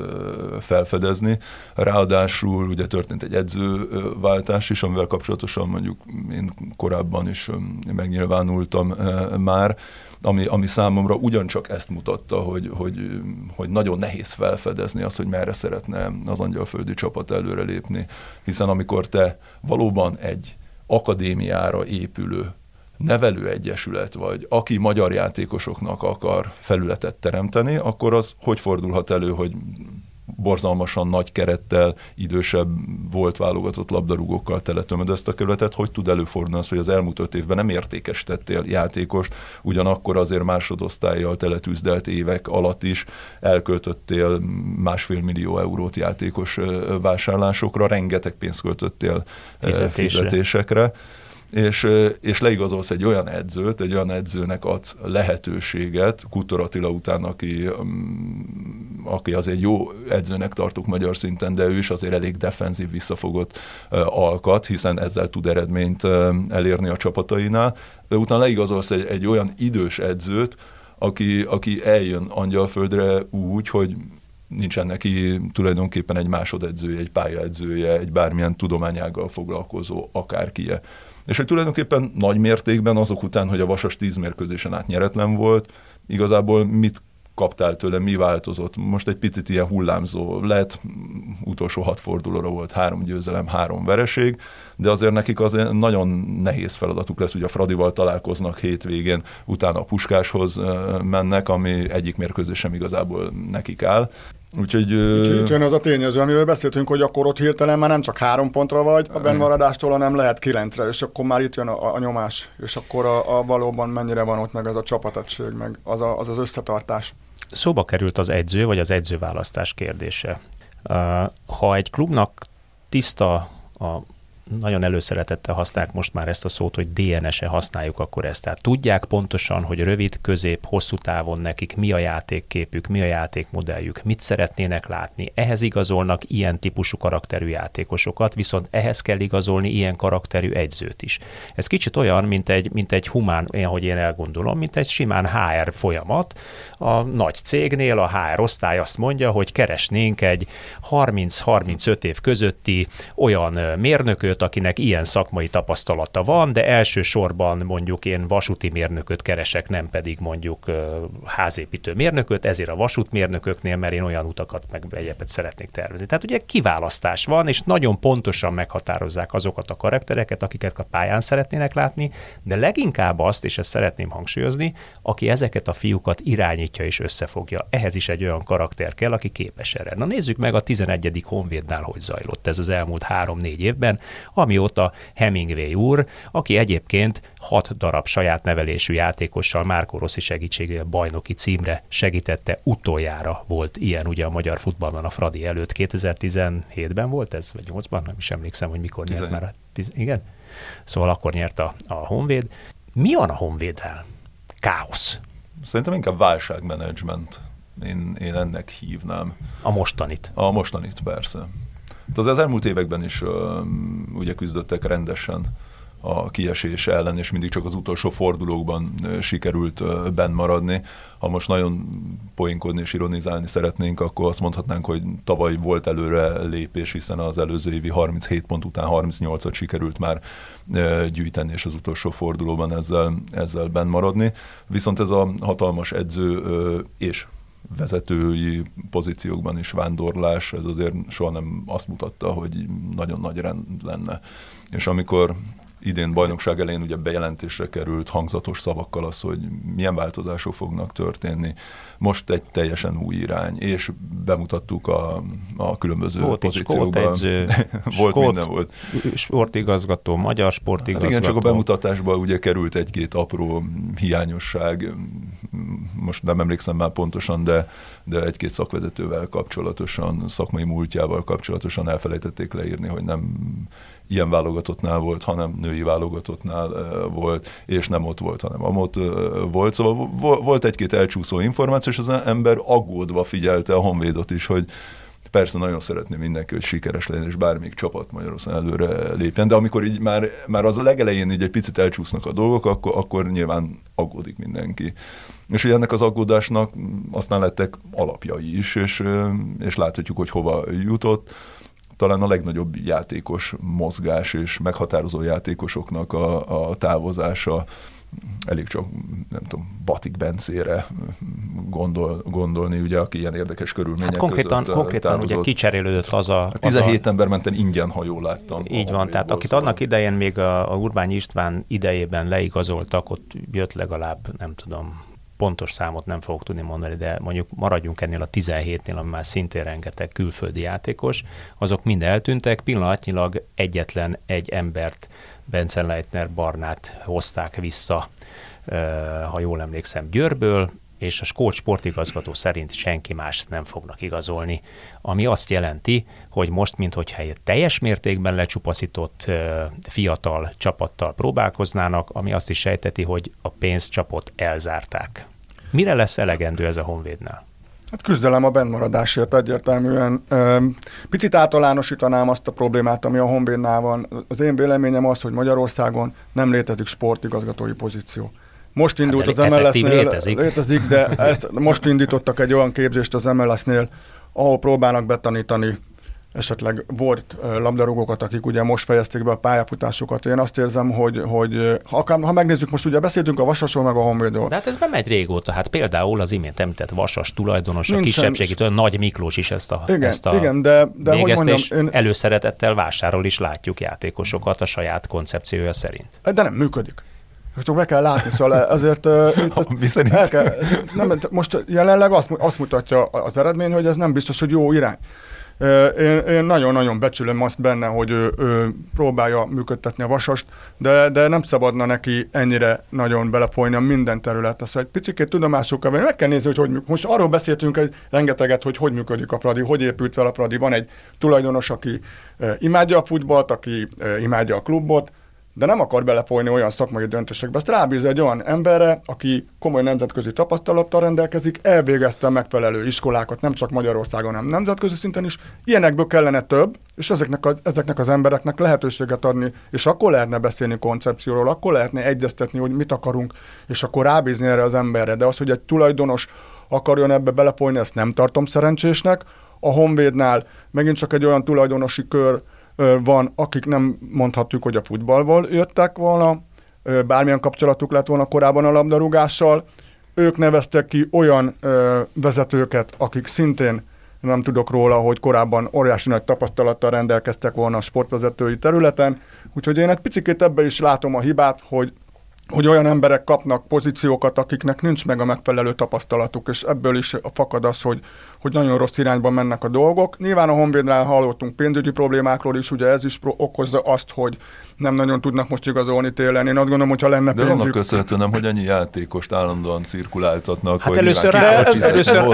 felfedezni. Ráadásul ugye történt egy edzőváltás is, amivel kapcsolatosan mondjuk én korábban is megnyilvánultam már, ami, ami számomra ugyancsak ezt mutatta, hogy, hogy, hogy nagyon nehéz felfedezni azt, hogy merre szeretne az angyalföldi csapat előrelépni, hiszen amikor te valóban egy akadémiára épülő nevelőegyesület vagy, aki magyar játékosoknak akar felületet teremteni, akkor az hogy fordulhat elő, hogy borzalmasan nagy kerettel, idősebb volt válogatott labdarúgókkal teletömöd ezt a kerületet, hogy tud előfordulni az, hogy az elmúlt öt évben nem értékesítettél játékost, ugyanakkor azért másodosztályjal teletűzdelt évek alatt is elköltöttél másfél millió eurót játékos vásárlásokra, rengeteg pénzt költöttél fizetésre. fizetésekre. És, és leigazolsz egy olyan edzőt, egy olyan edzőnek adsz lehetőséget, Kutor Attila után, aki, aki azért jó edzőnek tartjuk magyar szinten, de ő is azért elég defenzív, visszafogott alkat, hiszen ezzel tud eredményt elérni a csapatainál, de utána leigazolsz egy, egy olyan idős edzőt, aki, aki eljön Angyalföldre úgy, hogy nincsen neki tulajdonképpen egy másodedzője, egy pályaedzője, egy bármilyen tudományággal foglalkozó akárkie. És hogy tulajdonképpen nagy mértékben azok után, hogy a Vasas tíz mérkőzésen át nyeretlen volt, igazából mit kaptál tőle, mi változott? Most egy picit ilyen hullámzó lett, utolsó hat fordulóra volt három győzelem, három vereség, de azért nekik az nagyon nehéz feladatuk lesz, ugye a Fradival találkoznak hétvégén, utána a Puskáshoz mennek, ami egyik mérkőzés sem igazából nekik áll. Úgyhogy, Úgyhogy jön az a tényező, amiről beszéltünk, hogy akkor ott hirtelen már nem csak három pontra vagy, a bennmaradástól, hanem lehet kilencre, és akkor már itt jön a, a nyomás, és akkor a, a valóban mennyire van ott meg ez a csapategység, meg az, a, az az összetartás. Szóba került az edző, vagy az edzőválasztás kérdése. Ha egy klubnak tiszta, a, nagyon előszeretettel használják most már ezt a szót, hogy dé en es-e használjuk akkor ezt. Tehát tudják pontosan, hogy rövid, közép, hosszú távon nekik mi a játékképük, mi a játékmodelljük, mit szeretnének látni. Ehhez igazolnak ilyen típusú karakterű játékosokat, viszont ehhez kell igazolni ilyen karakterű edzőt is. Ez kicsit olyan, mint egy, mint egy humán, én, hogy én elgondolom, mint egy simán há er folyamat. A nagy cégnél a há er osztály azt mondja, hogy keresnénk egy harminc-harmincöt év közötti olyan mérnököt, akinek ilyen szakmai tapasztalata van, de elsősorban mondjuk én vasúti mérnököt keresek, nem pedig mondjuk házépítő mérnököt, ezért a vasútmérnököknél, mert én olyan utakat meg egyebet szeretnék tervezni. Tehát ugye kiválasztás van, és nagyon pontosan meghatározzák azokat a karaktereket, akiket a pályán szeretnének látni, de leginkább azt, és ezt szeretném hangsúlyozni, aki ezeket a fiúkat irányítja és összefogja. Ehhez is egy olyan karakter kell, aki képes erre. Na nézzük meg a tizenegyedik Honvédnál, hogy zajlott ez az elmúlt három-négy évben, amióta Hemingway úr, aki egyébként hat darab saját nevelésű játékossal Márko Rossi segítségével bajnoki címre segítette, utoljára volt ilyen ugye a magyar futballban a Fradi előtt. kétezer-tizenhétben volt ez, vagy nyolcban? Nem is emlékszem, hogy mikor nyert tizenöt. Már. Tiz, igen? Szóval akkor nyert a, a Honvéd. Mi van a Honvéddel? Káosz. Szerintem inkább válságmenedzsment. Én, én ennek hívnám. A mostanit. A mostanit, persze. Az az elmúlt években is ö, ugye küzdöttek rendesen a kiesés ellen, és mindig csak az utolsó fordulókban ö, sikerült ö, benn maradni. Ha most nagyon poénkodni és ironizálni szeretnénk, akkor azt mondhatnánk, hogy tavaly volt előre lépés, hiszen az előző évi harminchét pont után harmincnyolcat sikerült már ö, gyűjteni, és az utolsó fordulóban ezzel, ezzel benn maradni. Viszont ez a hatalmas edző ö, és vezetői pozíciókban is vándorlás, ez azért soha nem azt mutatta, hogy nagyon nagy rend lenne. És amikor idén bajnokság elején ugye bejelentésre került hangzatos szavakkal az, hogy milyen változások fognak történni. Most egy teljesen új irány, és bemutattuk a, a különböző volt pozíciókban. Volt egy volt, skót, minden volt. Sportigazgató, magyar sportigazgató. Hát igen, csak a bemutatásban ugye került egy-két apró hiányosság, most nem emlékszem már pontosan, de, de egy-két szakvezetővel kapcsolatosan, szakmai múltjával kapcsolatosan elfelejtették leírni, hogy nem ilyen válogatottnál volt, hanem női válogatottnál volt, és nem ott volt, hanem amott volt. Szóval volt egy-két elcsúszó információ, és az ember aggódva figyelte a Honvédot is, hogy persze nagyon szeretné mindenki, hogy sikeres legyen, és bármelyik csapat Magyarországon előre lépjen, de amikor így már, már az a legelején így egy picit elcsúsznak a dolgok, akkor, akkor nyilván aggódik mindenki. És ugye ennek az aggódásnak aztán lettek alapjai is, és, és láthatjuk, hogy hova jutott. Talán a legnagyobb játékos mozgás és meghatározó játékosoknak a, a távozása, elég csak, nem tudom, Batik Bencére gondol, gondolni, ugye, aki ilyen érdekes körülmények hát konkrétan, között konkrétan távozott. Ugye kicserélődött az a... Hát tizenhét a... ember menten ingyen hajó láttam. Így van, tehát akit szóval. Annak idején még a, a Urbányi István idejében leigazoltak, ott jött legalább, nem tudom... pontos számot nem fogok tudni mondani, de mondjuk maradjunk ennél a tizenhétnél, ami már szintén rengeteg külföldi játékos, azok mind eltűntek, pillanatnyilag egyetlen egy embert, Bence Leitner Barnát hozták vissza, ha jól emlékszem, Győrből, és a skót sportigazgató szerint senki mást nem fognak igazolni, ami azt jelenti, hogy most, minthogyha egy teljes mértékben lecsupaszított fiatal csapattal próbálkoznának, ami azt is sejteti, hogy a pénzcsapot elzárták. Mire lesz elegendő ez a Honvédnál? Hát küzdelem a bennmaradásért egyértelműen. Picit általánosítanám azt a problémát, ami a Honvédnál van. Az én véleményem az, hogy Magyarországon nem létezik sportigazgatói pozíció. Most indult hát az em el es-nél, létezik. létezik, de ezt most indítottak egy olyan képzést az em el es-nél, ahol próbálnak betanítani esetleg volt labdarúgókat, akik ugye most fejezték be a pályafutásukat. Én azt érzem, hogy, hogy ha, akár, ha megnézzük, most ugye beszéltünk a Vasasról, meg a Honvédról. De hát ez bemegy régóta, hát például az imént említett Vasas tulajdonos, nincs a kisebbségét, olyan Nagy Miklós is ezt a, igen, ezt a igen, de, de hogy mondjam, én... előszeretettel vásárol is látjuk játékosokat a saját koncepciója szerint. De nem működik. Be kell látni, szóval ezért uh, el kell, nem, most jelenleg azt, azt mutatja az eredmény, hogy ez nem biztos, hogy jó irány. Én, én nagyon-nagyon becsülöm azt benne, hogy ő, ő próbálja működtetni a Vasast, de, de nem szabadna neki ennyire nagyon belefolyni a minden területre. Szóval egy picikét tudomásokkal venni, meg kell nézni, hogy hogy működik. Most arról beszéltünk egy rengeteget, hogy hogy működik a Fradi, hogy épült fel a Fradi. Van egy tulajdonos, aki imádja a futballt, aki imádja a klubot, de nem akar belefolyni olyan szakmai döntésekbe. Ezt rábíz egy olyan emberre, aki komoly nemzetközi tapasztalattal rendelkezik, elvégezte megfelelő iskolákat, nem csak Magyarországon, hanem nemzetközi szinten is. Ilyenekből kellene több, és ezeknek, a, ezeknek az embereknek lehetőséget adni, és akkor lehetne beszélni koncepcióról, akkor lehetne egyeztetni, hogy mit akarunk, és akkor rábízni erre az emberre. De az, hogy egy tulajdonos akarjon ebbe belefolyni, ezt nem tartom szerencsésnek. A Honvédnál megint csak egy olyan tulajdonosi kör van, akik nem mondhatjuk, hogy a futballból jöttek volna, bármilyen kapcsolatuk lett volna korábban a labdarúgással. Ők neveztek ki olyan vezetőket, akik szintén nem tudok róla, hogy korábban óriási nagy tapasztalattal rendelkeztek volna a sportvezetői területen. Úgyhogy én egy picit ebben is látom a hibát, hogy, hogy olyan emberek kapnak pozíciókat, akiknek nincs meg a megfelelő tapasztalatuk, és ebből is fakad az, hogy hogy nagyon rossz irányba mennek a dolgok. Nyilván a Honvédnál hallottunk pénzügyi problémákról is, ugye ez is pro- okozza azt, hogy nem nagyon tudnak most igazolni télen. Én azt gondolom, hogyha lenne pénzük... De annak köszönhető nem, hogy ennyi játékost állandóan cirkuláltatnak. Hát hogy először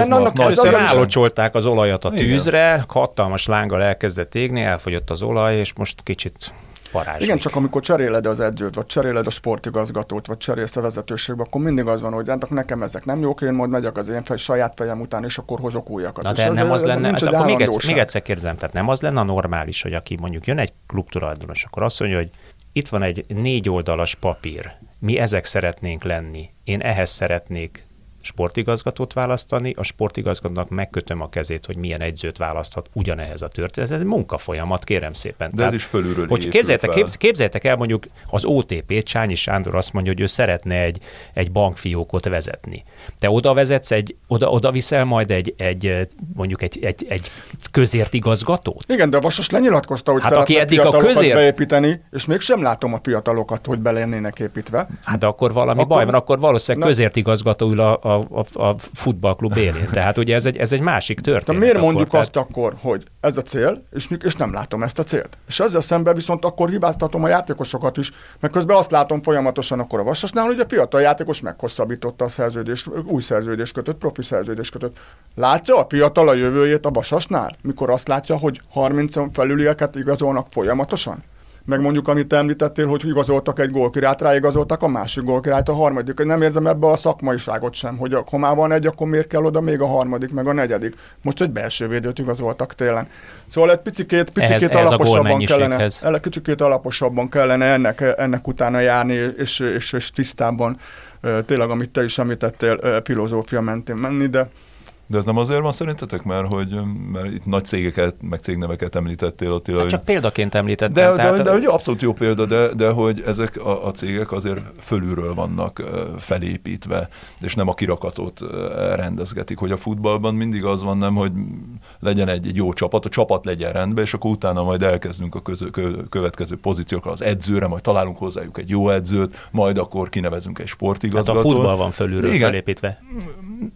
rálocsolták az olajat a tűzre, hatalmas lánggal elkezdett égni, elfogyott az olaj, és most kicsit... Parázslik. Igen, csak amikor cseréled az edzőt, vagy cseréled a sportigazgatót, vagy cserélsz a vezetőségbe, akkor mindig az van, hogy nekem ezek nem jók, én majd megyek az én fej, saját fejem után, és akkor hozok újakat. Na de és nem az, az lenne, ez akkor még egyszer, még egyszer kérdezem, tehát nem az lenne a normális, hogy aki mondjuk jön egy klubtulajdonos, akkor azt mondja, hogy itt van egy négy oldalas papír, mi ezek szeretnénk lenni, én ehhez szeretnék sportigazgatót választani, a sportigazgatónak megkötöm a kezét, hogy milyen edzőt választhat ugyanehhez a történet. Ez egy munkafolyamat, kérem szépen. De Tehát, ez is fölülről hogy képzeljétek, képz, képzeljétek el mondjuk az o té pét, Csányi Sándor azt mondja, hogy ő szeretne egy, egy bankfiókot vezetni. Te oda vezetsz, egy, oda, oda viszel majd egy, egy mondjuk egy, egy, egy közértigazgatót? Igen, de a Vasas lenyilatkozta, hogy hát szeretne fiatalokat közér... beépíteni, és mégsem látom a fiatalokat, hogy belennének építve. Hát de akkor valami akkor... baj van, akkor valószínűleg ne... közértigazgató ül a A, a, a futballklub élén. Tehát ugye ez egy, ez egy másik történet. De miért mondjuk akkor, azt tehát... akkor, hogy ez a cél, és, és nem látom ezt a célt? És ezzel szemben viszont akkor hibáztatom a játékosokat is, mert közben azt látom folyamatosan akkor a Vasasnál, hogy a fiatal játékos meghosszabbította a szerződést, új szerződést kötött, profi szerződést kötött. Látja a fiatal a jövőjét a Vasasnál, mikor azt látja, hogy harmincon felülieket igazolnak folyamatosan? Meg mondjuk, amit említettél, hogy igazoltak egy gólkirályt, ráigazoltak a másik gólkirályt, a harmadik. Nem érzem ebbe a szakmaiságot sem, hogy ha már van egy, akkor miért kell oda még a harmadik, meg a negyedik. Most egy belső védőt igazoltak télen. Szóval egy picikét, picikét ehhez, alaposabban, ehhez kellene, ele, kicsikét alaposabban kellene ennek, ennek utána járni, és, és, és tisztában tényleg, amit te is említettél, filozófia mentén menni, de... De ez nem azért van szerintetek, mert, hogy, mert itt nagy cégeket, meg cégneveket említettél, Attila. Hát hogy... csak példaként említettem. De, de, de ugye abszolút jó példa, de, de hogy ezek a, a cégek azért fölülről vannak felépítve, és nem a kirakatot rendezgetik, hogy a futballban mindig az van, nem, hogy legyen egy, egy jó csapat, a csapat legyen rendben, és akkor utána majd elkezdünk a közö, kö, következő pozíciókra az edzőre, majd találunk hozzájuk egy jó edzőt, majd akkor kinevezünk egy sportigazgatót. Hát a futball van fölülről igen. felépítve.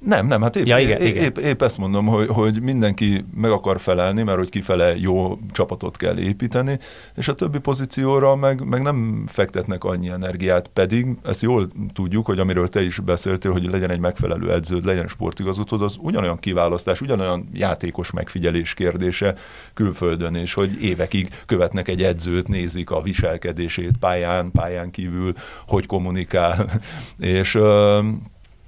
Nem, nem, hát épp, ja, igen, épp, épp, épp ezt mondom, hogy, hogy mindenki meg akar felelni, mert hogy kifele jó csapatot kell építeni, és a többi pozícióra meg, meg nem fektetnek annyi energiát, pedig ezt jól tudjuk, hogy amiről te is beszéltél, hogy legyen egy megfelelő edződ, legyen sportigazgatód, az ugyanolyan kiválasztás, ugyanolyan játékos megfigyelés kérdése külföldön, és hogy évekig követnek egy edzőt, nézik a viselkedését pályán, pályán kívül, hogy kommunikál, és...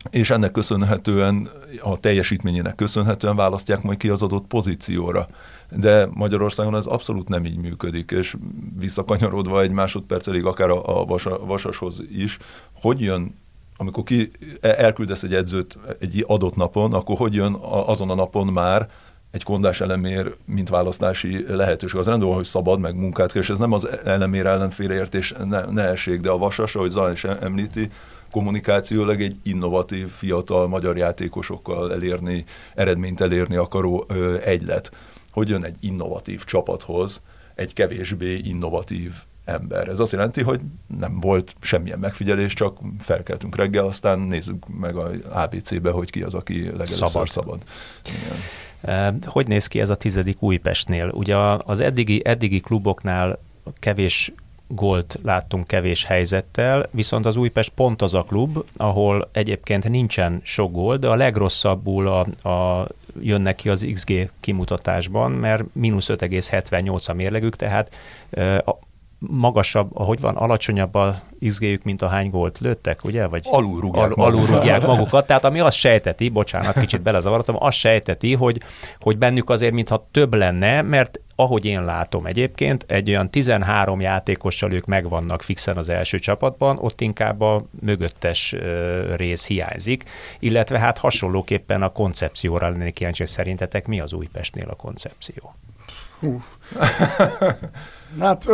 és ennek köszönhetően, a teljesítményének köszönhetően választják majd ki az adott pozícióra. De Magyarországon ez abszolút nem így működik, és visszakanyarodva egy másodpercelig akár a, a Vasashoz is, hogy jön, amikor ki, elküldesz egy edzőt egy adott napon, akkor hogy jön azon a napon már egy kondás elemér, mint választási lehetőség. Az rendben, hogy szabad, meg munkát kell, és ez nem az elemér ellenfélreértés, ne, ne essék, de a Vasas, ahogy Zalán is említi, kommunikációleg egy innovatív, fiatal magyar játékosokkal elérni, eredményt elérni akaró ö, egylet. Hogy jön egy innovatív csapathoz egy kevésbé innovatív ember? Ez azt jelenti, hogy nem volt semmilyen megfigyelés, csak felkeltünk reggel, aztán nézzük meg az á bé cé-be, hogy ki az, aki legelőször szabad. szabad. Igen. Hogy néz ki ez a tizedik Újpestnél? Ugye az eddigi, eddigi kluboknál kevés gólt láttunk kevés helyzettel, viszont az Újpest pont az a klub, ahol egyébként nincsen sok gól, de a legrosszabbul a, a, jön neki az iksz gé kimutatásban, mert mínusz öt egész hetvennyolc a mérlegük, tehát a, magasabb, ahogy van, alacsonyabb a iksz géjük, mint a hány gólt lőttek, ugye? Vagy alulrúgják, al- alulrúgják magukat. Tehát ami azt sejteti, bocsánat, kicsit belezavarodtam, azt sejteti, hogy, hogy bennük azért mintha több lenne, mert ahogy én látom egyébként, egy olyan tizenhárom játékossal ők megvannak fixen az első csapatban, ott inkább a mögöttes rész hiányzik, illetve hát hasonlóképpen a koncepcióra lennék kíváncsi. Szerintetek mi az Újpestnél a koncepció? Hú. Hát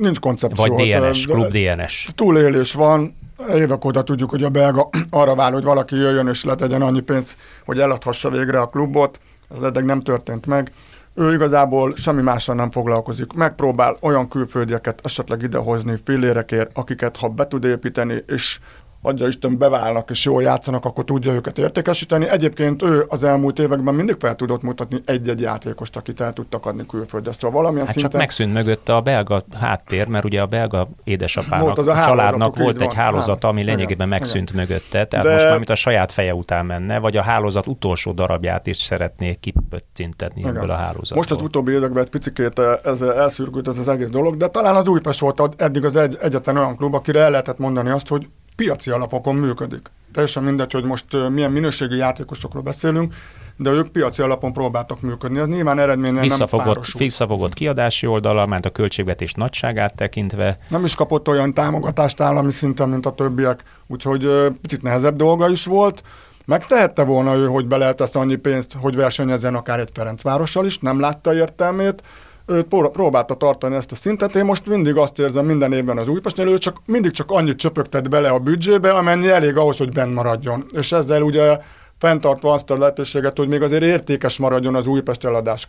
nincs koncepció. Vagy dé en es, klub dé en es. Túlélés van. Évek óta tudjuk, hogy a belga arra vár, hogy valaki jöjjön és letegyen annyi pénzt, hogy eladhassa végre a klubot. Ez eddig nem történt meg. Ő igazából semmi mással nem foglalkozik. Megpróbál olyan külföldieket esetleg idehozni fillérekért, akiket ha be tud építeni, és adja Isten, beválnak és jól játszanak, akkor tudja őket értékesíteni. Egyébként ő az elmúlt években mindig fel tudott mutatni egy-egy játékost, akit el tudtak adni külföldre. Szóval valamilyen hát szinten... csak megszűnt mögötte a belga háttér, mert ugye a belga édesapának, a, a családnak volt egy hálózat, ami lényegében megszűnt igen. mögötte, tehát de... most már mint a saját feje után menne, vagy a hálózat utolsó darabját is szeretné kipöttintetni ebből a hálózatból. Most az utóbbi években egy picikét ez elszürkült ez az egész dolog, de talán az Újpest volt eddig az egy, egyetlen olyan klub, akire el lehetett mondani azt, hogy piaci alapokon működik. Teljesen mindegy, hogy most milyen minőségű játékosokról beszélünk, de ők piaci alapon próbáltak működni. Ez nyilván eredményen visszafogott, nem párosult. Visszafogott kiadási oldala, mert a költségvetés nagyságát tekintve. Nem is kapott olyan támogatást állami szinten, mint a többiek, úgyhogy picit nehezebb dolga is volt. Megtehette volna ő, hogy be lehet ezt annyi pénzt, hogy versenyezzen akár egy Ferencvárossal is, nem látta értelmét, ő próbálta tartani ezt a szintet, én most mindig azt érzem minden évben az Újpestnél, ő csak, mindig csak annyit csöpögtet bele a büdzsébe, amennyi elég ahhoz, hogy benn maradjon. És ezzel ugye fenntartva azt a lehetőséget, hogy még azért értékes maradjon az Újpest eladás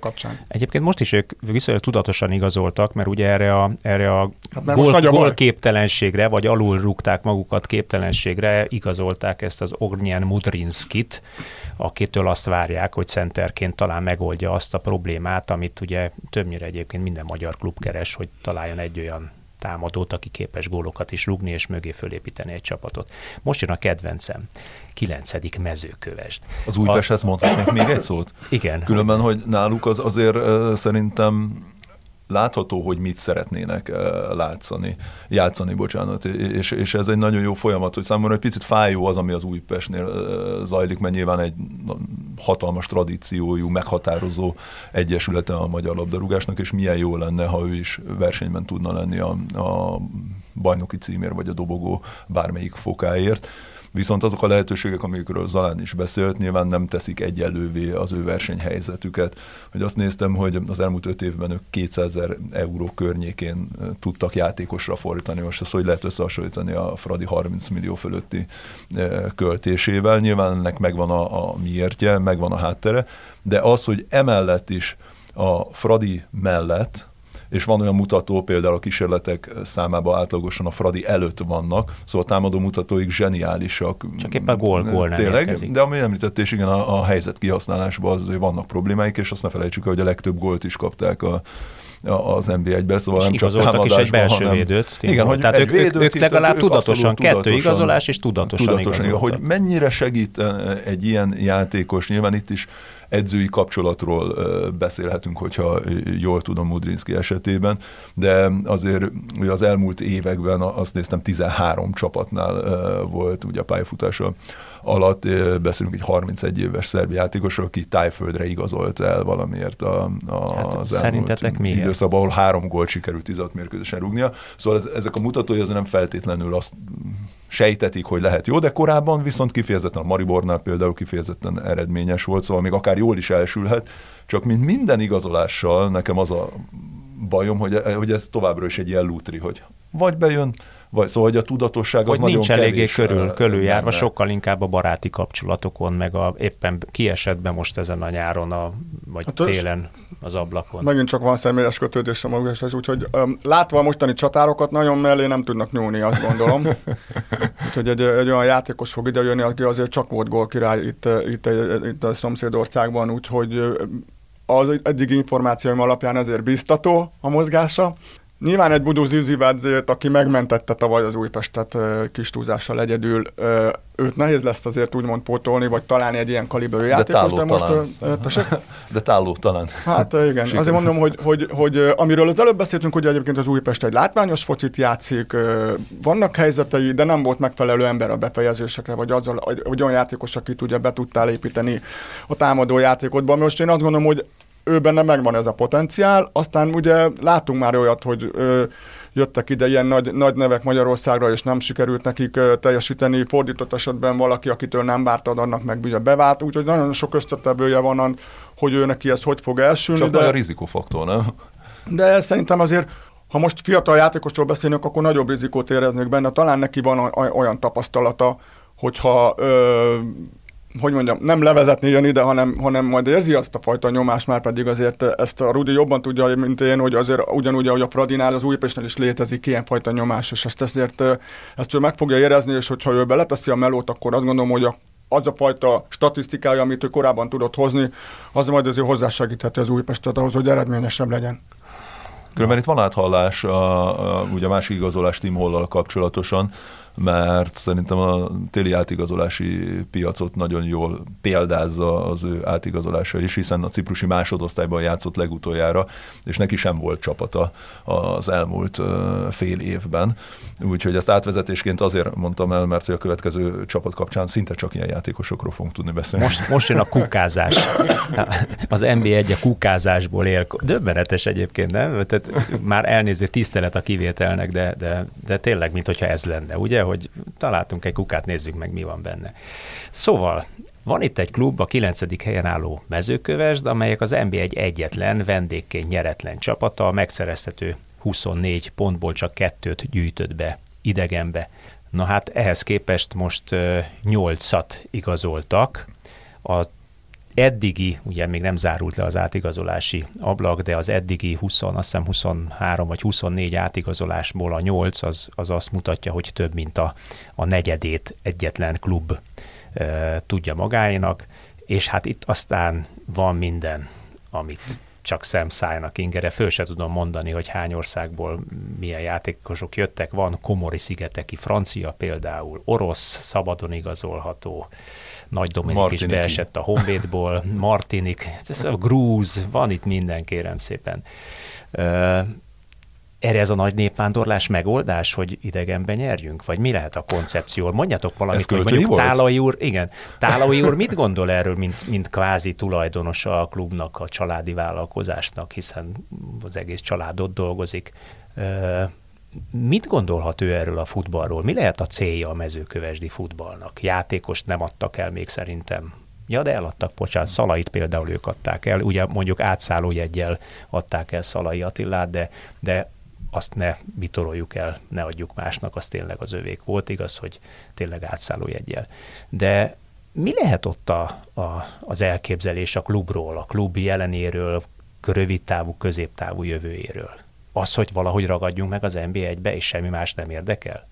kapcsán. Egyébként most is ők viszonylag tudatosan igazoltak, mert ugye erre a, erre a hát gól, gól képtelenségre, vagy alul rúgták magukat képtelenségre, igazolták ezt az Ornyen Mudrinskit, akitől azt várják, hogy centerként talán megoldja azt a problémát, amit ugye többnyire egyébként minden magyar klub keres, hogy találjon egy olyan támadót, aki képes gólokat is rúgni, és mögé fölépíteni egy csapatot. Most jön a kedvencem, kilencedik Mezőkövesd. Az Újpest, a... ezt mondhatnék még egy szót? Igen. Különben, hogy náluk az azért szerintem látható, hogy mit szeretnének látszani, játszani, bocsánat, és, és ez egy nagyon jó folyamat, hogy számomra egy picit fájó az, ami az Újpestnél zajlik, mert nyilván egy hatalmas tradíciójú, meghatározó egyesülete a magyar labdarúgásnak, és milyen jó lenne, ha ő is versenyben tudna lenni a, a bajnoki címér, vagy a dobogó bármelyik fokáért. Viszont azok a lehetőségek, amikről Zalán is beszélt, nyilván nem teszik egyenlővé az ő versenyhelyzetüket. Hogy azt néztem, hogy az elmúlt öt évben ők kétszázezer euró környékén tudtak játékosra fordítani, most az, hogy lehet összehasonlítani a Fradi harminc millió fölötti költésével. Nyilván ennek megvan a, a miértje, megvan a háttere, de az, hogy emellett is a Fradi mellett, és van olyan mutató, például a kísérletek számában átlagosan a Fradi előtt vannak, szóval a támadó mutatóik zseniálisak. Csak éppen gól-gól nem érkezik. De ami említett, és igen, a, a helyzet kihasználásban az, hogy vannak problémáik, és azt ne felejtsük el, hogy a legtöbb gólt is kapták a, a, az en bé egyben, szóval és nem csak támadásban, hanem... És igazoltak is egy belső védőt. Igen, hogy tehát egy ők, védőt, ők legalább ők tudatosan, tudatosan, kettő igazolás és tudatosan, tudatosan igazoltak. Hogy mennyire segít egy ilyen játékos, nyilván itt is edzői kapcsolatról beszélhetünk, hogyha jól tudom Mudrinski esetében, de azért ugye az elmúlt években azt néztem, tizenhárom csapatnál volt ugye a pályafutása alatt, beszélünk egy harmincegy éves szerb játékosról, aki Tájföldre igazolt el valamiért a, a, hát az elmúlt időszakban, ahol három gólt sikerült tizenhat mérkőzésen rúgnia. Szóval ez, ezek a mutatói azért nem feltétlenül azt sejtetik, hogy lehet jó, de korábban viszont kifejezetten a Maribornál például kifejezetten eredményes volt, szóval még akár jól is elsülhet, csak mint minden igazolással nekem az a bajom, hogy, hogy ez továbbra is egy ilyen lútri, hogy vagy bejön, vagy, szóval hogy a tudatosság az nagyon kevés. Hogy nincs eléggé körül, körüljárva, sokkal inkább a baráti kapcsolatokon, meg a, éppen kiesett be most ezen a nyáron, a, vagy hát télen az ablakon. Megint csak van személyes kötődés a magasság, úgyhogy um, látva a mostani csatárokat, nagyon mellé nem tudnak nyúlni, azt gondolom. Úgyhogy egy, egy olyan játékos fog idejönni, aki azért csak volt gólkirály itt, itt, itt a szomszédországban, úgyhogy az eddig információim alapján ezért biztató a mozgása. Nyilván egy Budó Zivzivadzét, aki megmentette tavaly az Újpestet kis túlzással egyedül, őt nehéz lesz azért úgymond pótolni, vagy találni egy ilyen kaliberű játékos. De most talán. De táló talán. Hát igen, Sikor. Azért mondom, hogy, hogy, hogy amiről az előbb beszéltünk, hogy egyébként az Újpest egy látványos focit játszik, vannak helyzetei, de nem volt megfelelő ember a befejezésekre, vagy azzal, hogy olyan játékos, akit ugye be tudtál építeni a támadó játékodban. Most én azt gondolom, hogy ő benne megvan ez a potenciál, aztán ugye látunk már olyat, hogy ö, jöttek ide ilyen nagy, nagy nevek Magyarországra, és nem sikerült nekik ö, teljesíteni, fordított esetben valaki, akitől nem vártad, annak meg ugye bevált, úgyhogy nagyon sok összetevője van, hogy ő neki ez hogy fog elsülni. Csak de... nagy a rizikófaktor, nem? De szerintem azért, ha most fiatal játékosról beszélünk, akkor nagyobb rizikót éreznék benne, talán neki van olyan tapasztalata, hogyha... Ö, hogy mondjam, nem levezetni jön ide, hanem, hanem majd érzi azt a fajta nyomást, már pedig azért ezt a Rudi jobban tudja, mint én, hogy azért ugyanúgy, ahogy a Fradinál, az Újpestnél is létezik ilyen fajta nyomás, és ezt ezért ezt ő meg fogja érezni, és hogyha ő beleteszi a melót, akkor azt gondolom, hogy a, az a fajta statisztikája, amit ő korábban tudott hozni, az majd azért hozzásegítheti az Újpestet ahhoz, hogy eredményesebb legyen. Különben itt van áthallás, a, a, ugye a másik igazolás Tim Hollal kapcsolatosan, mert szerintem a téli átigazolási piacot nagyon jól példázza az ő átigazolása is, hiszen a ciprusi másodosztályban játszott legutoljára, és neki sem volt csapata az elmúlt fél évben. Úgyhogy ezt átvezetésként azért mondtam el, mert a következő csapat kapcsán szinte csak ilyen játékosokról fogunk tudni beszélni. Most, most jön a kukázás. Az en bé egy a kukázásból él. Döbbenetes egyébként, nem? Tehát már elnézze, tisztelet a kivételnek, de, de, de tényleg, mintha ez lenne, ugye? hogy találtunk egy kukát, nézzük meg, mi van benne. Szóval van itt egy klub, a kilencedik helyen álló Mezőkövesd, amelyek az en bé egy egyetlen vendégként nyeretlen csapata, a megszerezhető huszonnégy pontból csak kettőt gyűjtött be idegenbe. Na hát ehhez képest most nyolcat igazoltak. A eddigi, ugye még nem zárult le az átigazolási ablak, de az eddigi húsz, azt hiszem huszonhárom vagy huszonnégy átigazolásból a nyolc az, az azt mutatja, hogy több, mint a, a negyedét egyetlen klub e, tudja magáénak, és hát itt aztán van minden, amit csak szemszájnak ingere. Föl se tudom mondani, hogy hány országból milyen játékosok jöttek. Van Komori-szigeteki francia például, orosz, szabadon igazolható, Nagy Dominik Martiniki is beesett a Honvédból, Martinik, ez a grúz, van itt minden, kérem szépen. Erre ez a nagy népvándorlás megoldás, hogy idegenben nyerjünk? Vagy mi lehet a koncepció? Mondjatok valamit, hogy mondjuk Tálaui úr, igen, Tálaui úr mit gondol erről, mint, mint kvázi tulajdonosa a klubnak, a családi vállalkozásnak, hiszen az egész család ott dolgozik. Mit gondolhat ő erről a futballról? Mi lehet a célja a mezőkövesdi futballnak? Játékost nem adtak el még szerintem. Ja, de eladtak, bocsánat, Szalait például ők adták el. Ugye mondjuk átszálló jeggyel adták el Szalai Attilát, de, de azt ne bitoroljuk el, ne adjuk másnak, az tényleg az övék volt, igaz, hogy tényleg átszálló jeggyel. De mi lehet ott a, a, az elképzelés a klubról, a klub jelenéről, rövidtávú, középtávú jövőjéről? Az, hogy valahogy ragadjunk meg az en bé egybe, és semmi más nem érdekel?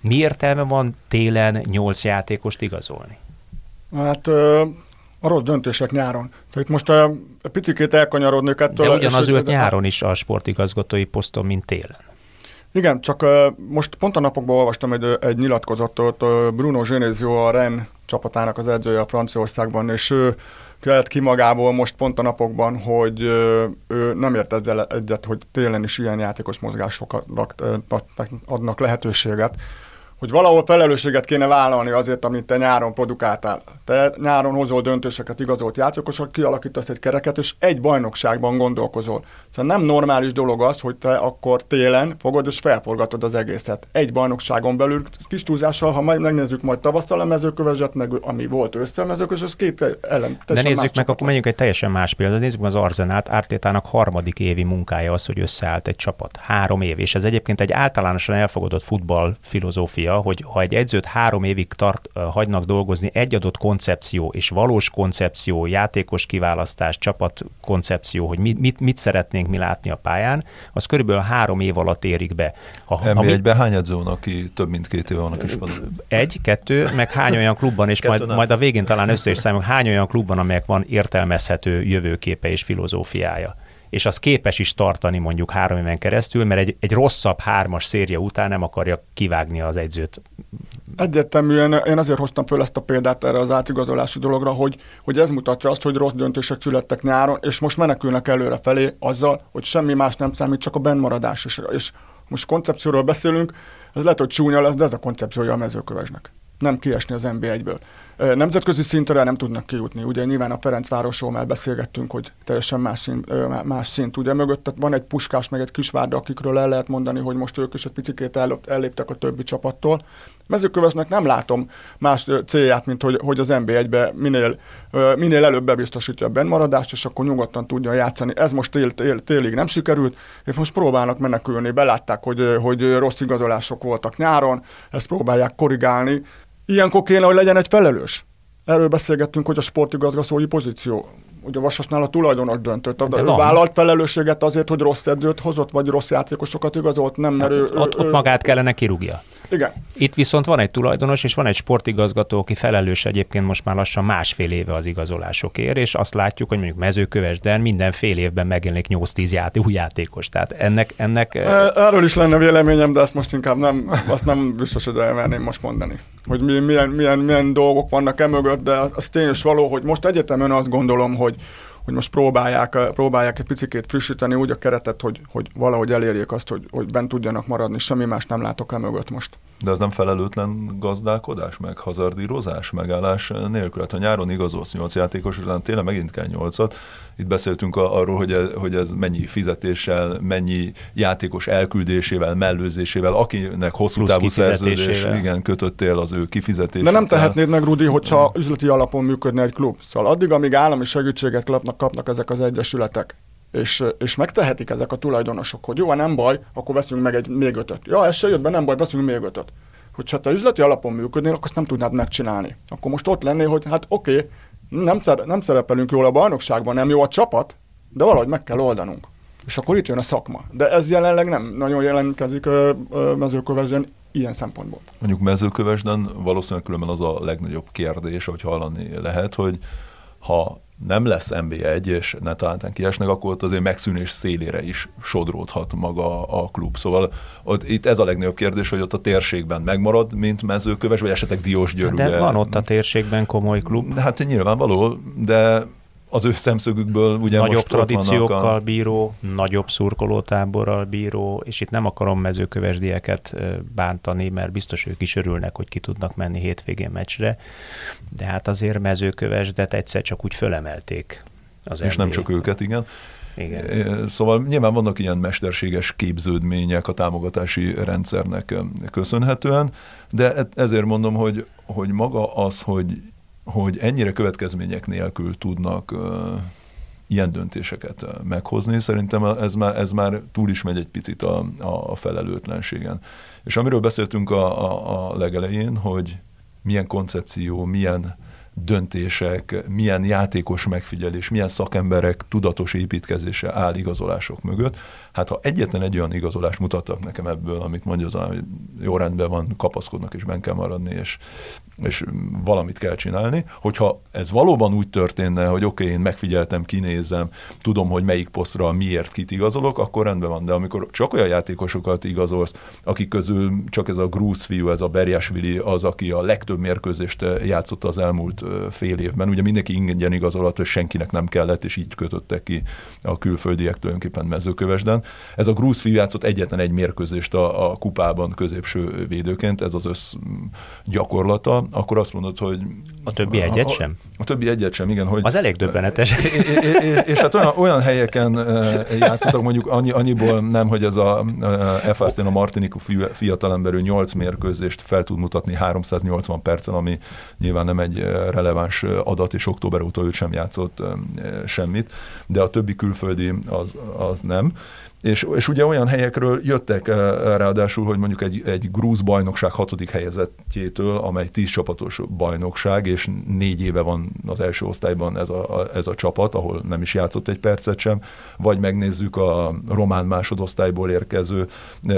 Mi értelme van télen nyolc játékost igazolni? Hát ö, a rossz döntések nyáron. Tehát most ö, picikét elkanyarodnék ettől. De ugyanaz ült nyáron is a sportigazgatói poszton, mint télen. Igen, csak ö, most pont a napokban olvastam egy, egy nyilatkozatot. Ö, Bruno Genesio, a Rennes csapatának az edzője a Franciaországban, és ő kellett ki magából most pont a napokban, hogy ö, ő nem ért ezzel egyet, hogy télen is ilyen játékos mozgásokra adnak lehetőséget, hogy valahol felelősséget kéne vállalni azért, amit te nyáron produkáltál. Te nyáron hozol döntéseket, igazolt játékosokat, kialakítasz egy kereket, és egy bajnokságban gondolkozol. Szóval nem normális dolog az, hogy te akkor télen fogod és felforgatod az egészet. Egy bajnokságon belül, kis túlzással, ha majd megnézzük majd tavasszal a Mezőköveset, meg ami volt ősszel Mezőköves, az két ellen. De nézzük meg, akkor menjünk egy teljesen más példát. Nézzük meg az Arzenát. Artétának harmadik évi munkája az, hogy összeállt egy csapat. Három év, és ez egyébként egy általánosan elfogadott futball filozófia, hogy ha egy edzőt három évig tart, hagynak dolgozni, egy adott koncepció és valós koncepció, játékos kiválasztás, csapat koncepció, hogy mit, mit, mit szeretnénk mi látni a pályán, az körülbelül három év alatt érik be. en bé egyben hány edző, aki több mint két éve van a kispadon? Egy, kettő, meg hány olyan klubban, és majd, majd a végén talán össze is számolunk, hány olyan klubban, amelyek van értelmezhető jövőképe és filozófiája, és az képes is tartani mondjuk három éven keresztül, mert egy, egy rosszabb hármas széria után nem akarja kivágni az edzőt. Egyértelműen én azért hoztam föl ezt a példát erre az átigazolási dologra, hogy, hogy ez mutatja azt, hogy rossz döntések születtek nyáron, és most menekülnek előrefelé azzal, hogy semmi más nem számít, csak a bennmaradás. És, és most koncepcióról beszélünk, ez lehet, hogy csúnya lesz, de ez a koncepciója a Mezőkövesdnek. Nem kiesni az en bé egyből. Nemzetközi szintre nem tudnak kijutni. Ugye nyilván a Ferencvárosról már beszélgettünk, hogy teljesen más szint, más szint. Ugye mögött van egy Puskás, meg egy Kisvárda, akikről el lehet mondani, hogy most ők is egy picikét el, elléptek a többi csapattól. Mezőkövesnek nem látom más célját, mint hogy, hogy az en bé egybe minél, minél előbb bebiztosítja a bennmaradást, és akkor nyugodtan tudja játszani. Ez most tél, tél, télig nem sikerült, és most próbálnak menekülni. Belátták, hogy, hogy rossz igazolások voltak nyáron, ezt próbálják korrigálni. Ilyenkor kéne, hogy legyen egy felelős. Erről beszélgettünk, hogy a sportigazgatói pozíció. Ugye a Vasasnál a tulajdonos döntött, de ő vállalt felelősséget azért, hogy rossz edzőt hozott, vagy rossz játékosokat igazolt, nem mert hát, ő, ott, ő, ott ő... magát kellene kirúgja. Igen. Itt viszont van egy tulajdonos, és van egy sportigazgató, aki felelős egyébként most már lassan másfél éve az igazolásokért, és azt látjuk, hogy mondjuk Mezőkövesden minden fél évben megjelenik nyolc-tíz játék, új játékos. Tehát ennek... ennek... Erről is lenne véleményem, de azt most inkább nem, azt nem biztos, hogy elmerném most mondani, hogy milyen, milyen, milyen dolgok vannak e mögött, de az tény és való, hogy most egyetemen azt gondolom, hogy hogy most próbálják, próbálják egy picikét frissíteni úgy a keretet, hogy, hogy valahogy elérjék azt, hogy, hogy bent tudjanak maradni, semmi más nem látok el mögött most. De ez nem felelőtlen gazdálkodás, meg hazardírozás, megállás nélkül. Hát ha nyáron igazolsz nyolc játékos, utána tényleg megint kell nyolcat. Itt beszéltünk arról, hogy ez, hogy ez mennyi fizetéssel, mennyi játékos elküldésével, mellőzésével, akinek hosszú távú szerződés igen, kötöttél, az ő kifizetésével. De nem tehetnéd meg, Rudi, hogyha üzleti alapon működne egy klub. Szóval addig, amíg állami segítséget kapnak, kapnak ezek az egyesületek. És, és megtehetik ezek a tulajdonosok, hogy jó, nem baj, akkor veszünk meg egy még ötöt. Ja, ez se jött be, nem baj, veszünk még ötöt. Hogyha te üzleti alapon működnél, akkor azt nem tudnád megcsinálni. Akkor most ott lennél, hogy hát oké, okay, nem, nem szerepelünk jól a bajnokságban, nem jó a csapat, de valahogy meg kell oldanunk. És akkor itt jön a szakma. De ez jelenleg nem nagyon jelentkezik ö, ö, Mezőkövesden ilyen szempontból. Mondjuk Mezőkövesden valószínűleg különben az a legnagyobb kérdés, hogy hallani lehet, hogy ha nem lesz en bé egy, és ne talán kiesnek, akkor ott azért megszűnés szélére is sodródhat maga a klub. Szóval ott, itt ez a legnagyobb kérdés, hogy ott a térségben megmarad, mint Mezőköves, vagy esetleg Diósgyőr. Hát de van ott a térségben komoly klub. De hát nyilvánvaló, de az ő szemszögükből ugye nagyobb most tradíciókkal a... bíró, nagyobb szurkolótáborral bíró, és itt nem akarom mezőkövesdieket bántani, mert biztos ők is örülnek, hogy ki tudnak menni hétvégén meccsre, de hát azért Mezőkövesdet egyszer csak úgy fölemelték. Az és en bé egy. Nem csak őket, igen. Igen. Szóval nyilván vannak ilyen mesterséges képződmények a támogatási rendszernek köszönhetően, de ezért mondom, hogy, hogy maga az, hogy hogy ennyire következmények nélkül tudnak uh, ilyen döntéseket meghozni. Szerintem ez már, ez már túl is megy egy picit a, a felelőtlenségen. És amiről beszéltünk a, a, a legelején, hogy milyen koncepció, milyen döntések, milyen játékos megfigyelés, milyen szakemberek tudatos építkezése áll igazolások mögött. Hát ha egyetlen egy olyan igazolást mutattak nekem ebből, amit mondja az, hogy jó rendben van, kapaszkodnak és benne kell maradni, és, és valamit kell csinálni. Hogyha ez valóban úgy történne, hogy oké, okay, én megfigyeltem, kinézem, tudom, hogy melyik posztra miért kit igazolok, akkor rendben van. De amikor csak olyan játékosokat igazolsz, akik közül csak ez a grúzfiú, ez a Berjásvili az, aki a legtöbb mérkőzést játszott az elmúlt fél évben. Ugye mindenki ingyen igazolat, és senkinek nem kellett, és így kötöttek ki a külföldiek tulajdonképpen Mezőkövesden. Ez a grúzfiú játszott egyetlen egy mérkőzést a, a kupában középső védőként, ez az össz gyakorlata, akkor azt mondod, hogy... A többi egyet a, sem? A, a többi egyet sem, igen. Hogy, az elég döbbenetes. És, és, és hát olyan, olyan helyeken játszottak, mondjuk annyi, annyiból nem, hogy ez a ef á es-tén a martiniku fiatalemberű nyolc mérkőzést fel tud mutatni háromszáznyolcvan percen, ami nyilván nem egy releváns adat, és október óta ő sem játszott semmit, de a többi külföldi az, az nem. És, és ugye olyan helyekről jöttek ráadásul, hogy mondjuk egy, egy grúz bajnokság hatodik helyezettjétől, amely tíz csapatos bajnokság, és négy éve van az első osztályban ez a, a, ez a csapat, ahol nem is játszott egy percet sem, vagy megnézzük a román másodosztályból érkező e,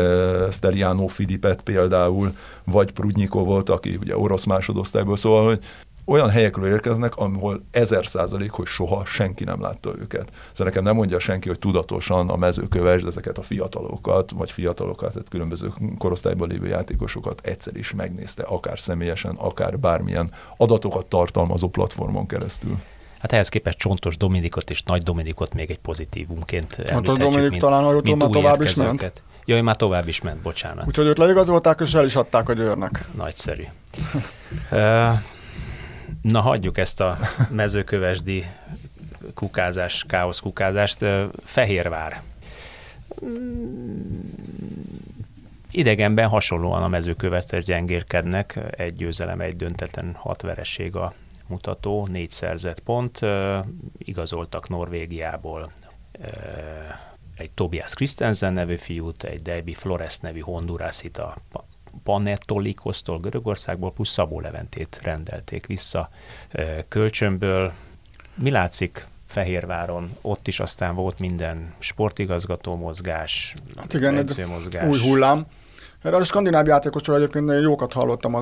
Szteliánó Filipet például, vagy Prudnyikovot, aki ugye orosz másodosztályból, szóval, hogy olyan helyekről érkeznek, ahol ezer százalék, hogy soha senki nem látta őket. Szóval nekem nem mondja senki, hogy tudatosan a Mezőkövesd ezeket a fiatalokat, vagy fiatalokat, tehát különböző korosztályban lévő játékosokat egyszer is megnézte, akár személyesen, akár bármilyen adatokat tartalmazó platformon keresztül. Hát ehhez képest Csontos Dominikot és Nagy Dominikot még egy pozitívumként említhetjük. Csontos Dominik mint, talán, hogy már tovább is ment. Jaj, már tovább is ment, bocsánat. Úgyhogy őt leigazolták, és el is adták a Győrnek. Nagyszerű. Na, hagyjuk ezt a mezőkövesdi kukázás, káosz kukázást. Fehérvár. Idegenben hasonlóan a Mezőkövesdes gyengérkednek. Egy győzelem, egy döntetlen, hat vereség a mutató, négy szerzett pont. Igazoltak Norvégiából egy Tobias Christensen nevű fiút, egy Deiby Flores nevű hondurászit a Panathinaikósztól Görögországból, plusz Szabó Leventét rendelték vissza kölcsönből. Mi látszik Fehérváron? Ott is aztán volt minden sportigazgató mozgás, hát igen, edzőmozgás. Új hullám. Erre a skandináv játékosról egyébként jókat hallottam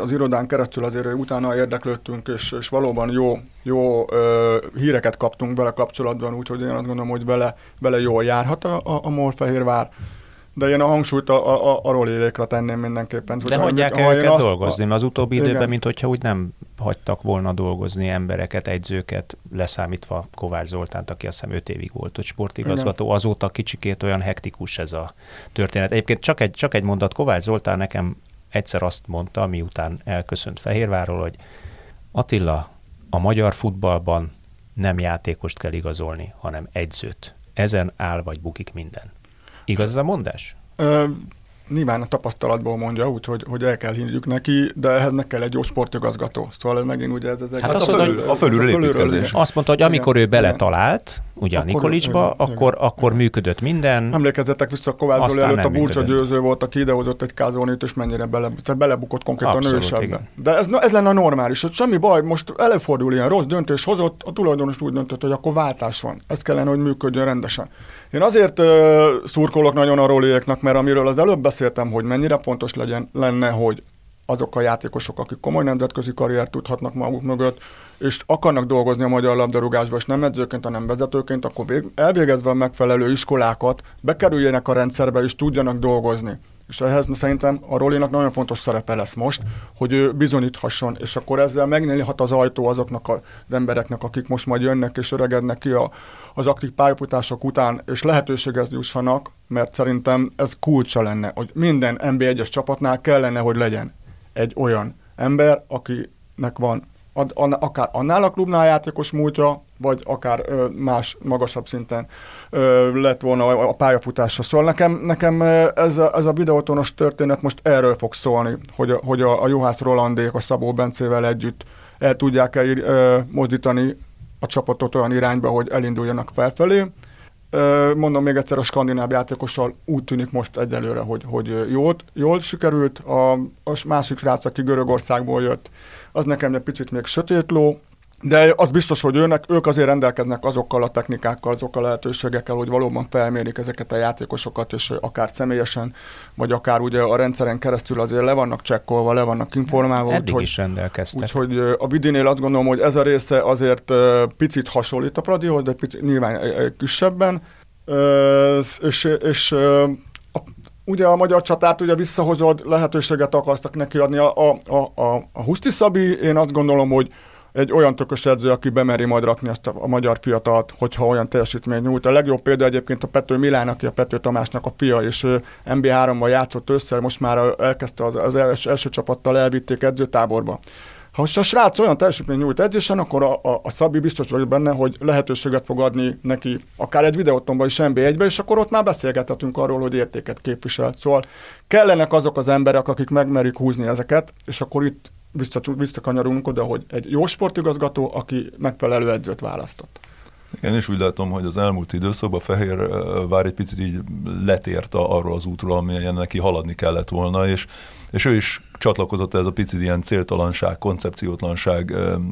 az irodán keresztül, azért utána érdeklődtünk, és, és valóban jó, jó híreket kaptunk vele kapcsolatban, úgyhogy én azt gondolom, hogy vele, vele jól járhat a, a, a MOL Fehérvár. De én a hangsúlyt a, a, arról élékre tenném mindenképpen. De hagyják el őket dolgozni, mert az utóbbi igen. időben, mint hogyha úgy nem hagytak volna dolgozni embereket, edzőket, leszámítva Kovács Zoltánt, aki azt hiszem öt évig volt ott sportigazgató, igen. Azóta kicsikét olyan hektikus ez a történet. Egyébként csak egy, csak egy mondat, Kovács Zoltán nekem egyszer azt mondta, miután elköszönt Fehérvárról, hogy Attila, a magyar futballban nem játékost kell igazolni, hanem edzőt. Ezen áll vagy bukik minden. Igaz ez a mondás? Ö, nyilván a tapasztalatból mondja, úgyhogy hogy el kell hinniük neki, de ehhez meg kell egy jó sportigazgató. Szóval ez megint ugye ez az egész. Hát az a, fölül, a, fölülről a fölülről építkezés. Azt mondta, hogy amikor igen, ő beletalált, ugye a Nikolicsba, akkor, akkor, akkor működött minden. Emlékezzetek vissza, a Kovács Zoli előtt a Burcsa győző volt, aki idehozott egy kázolnit, és mennyire bele, belebukott konkrétan ősebbe. De ez, ez lenne a normális, hogy semmi baj, most előfordul ilyen rossz döntés hozott, a tulajdonos úgy döntött, hogy akkor váltás van. Ez kellene, hogy működjön rendesen. Én azért uh, szurkolok nagyon a Roliéknak, mert amiről az előbb beszéltem, hogy mennyire fontos legyen, lenne, hogy azok a játékosok, akik komoly nemzetközi karriert tudhatnak maguk mögött, és akarnak dolgozni a magyar labdarúgásba, és nem edzőként, hanem vezetőként, akkor vég, elvégezve a megfelelő iskolákat, bekerüljenek a rendszerbe, és tudjanak dolgozni. És ehhez szerintem a Rolinak nagyon fontos szerepe lesz most, hogy ő bizonyíthasson, és akkor ezzel megnyílhat az ajtó azoknak az embereknek, akik most majd jönnek és öregednek ki a, az aktív pályafutások után, és lehetőséghez jussanak, mert szerintem ez kulcsa lenne, hogy minden en bé egyes csapatnál kellene, hogy legyen egy olyan ember, akinek van ad, an, akár annál a klubnál játékos múltja, vagy akár ö, más, magasabb szinten ö, lett volna a, a pályafutása. Szóval nekem, nekem ez, a, ez a videótonos történet most erről fog szólni, hogy, hogy a, a Juhász Rolandék a Szabó Bencével együtt el tudják el, ö, mozdítani a csapatot olyan irányba, hogy elinduljanak felfelé. Ö, mondom még egyszer, a skandináv játékossal úgy tűnik most egyelőre, hogy, hogy jól, jól sikerült. A, a másik srác, aki Görögországból jött, az nekem egy picit még sötét ló, de az biztos, hogy őnek, ők azért rendelkeznek azokkal a technikákkal, azokkal a lehetőségekkel, hogy valóban felmérik ezeket a játékosokat, és akár személyesen, vagy akár ugye a rendszeren keresztül azért le vannak csekkolva, le vannak informálva. Eddig úgy, is hogy, rendelkeztek. Úgyhogy a Vidinél azt gondolom, hogy ez a része azért picit hasonlít a Pradihoz, de picit, nyilván kisebben, és, és ugye a magyar csatárt ugye visszahozod, lehetőséget akartak neki adni. A, a, a, a Huszti Szabi, én azt gondolom, hogy egy olyan tökös edző, aki bemeri majd rakni azt a, a magyar fiatalt, hogyha olyan teljesítmény nyújt. A legjobb példa egyébként a Pető Milán, aki a Pető Tamásnak a fia, és en bé hárommal játszott össze, most már elkezdte az, az els, első csapattal, elvitték edzőtáborba. Ha a srác olyan teljesítmény nyújt edzésen, akkor a, a, a Szabi biztos vagyok benne, hogy lehetőséget fog adni neki, akár egy videótonban is en bé egyben, és akkor ott már beszélgethetünk arról, hogy értéket képvisel. Szóval kellenek azok az emberek, akik megmerik húzni ezeket, és akkor itt visszakanyarulunk oda, hogy egy jó sportigazgató, aki megfelelő edzőt választott. Én is úgy látom, hogy az elmúlt időszakban Fehérvár egy picit így letért arról az útról, amilyen neki haladni kellett volna, és, és ő is csatlakozott ez a picit ilyen céltalanság, koncepciótlanság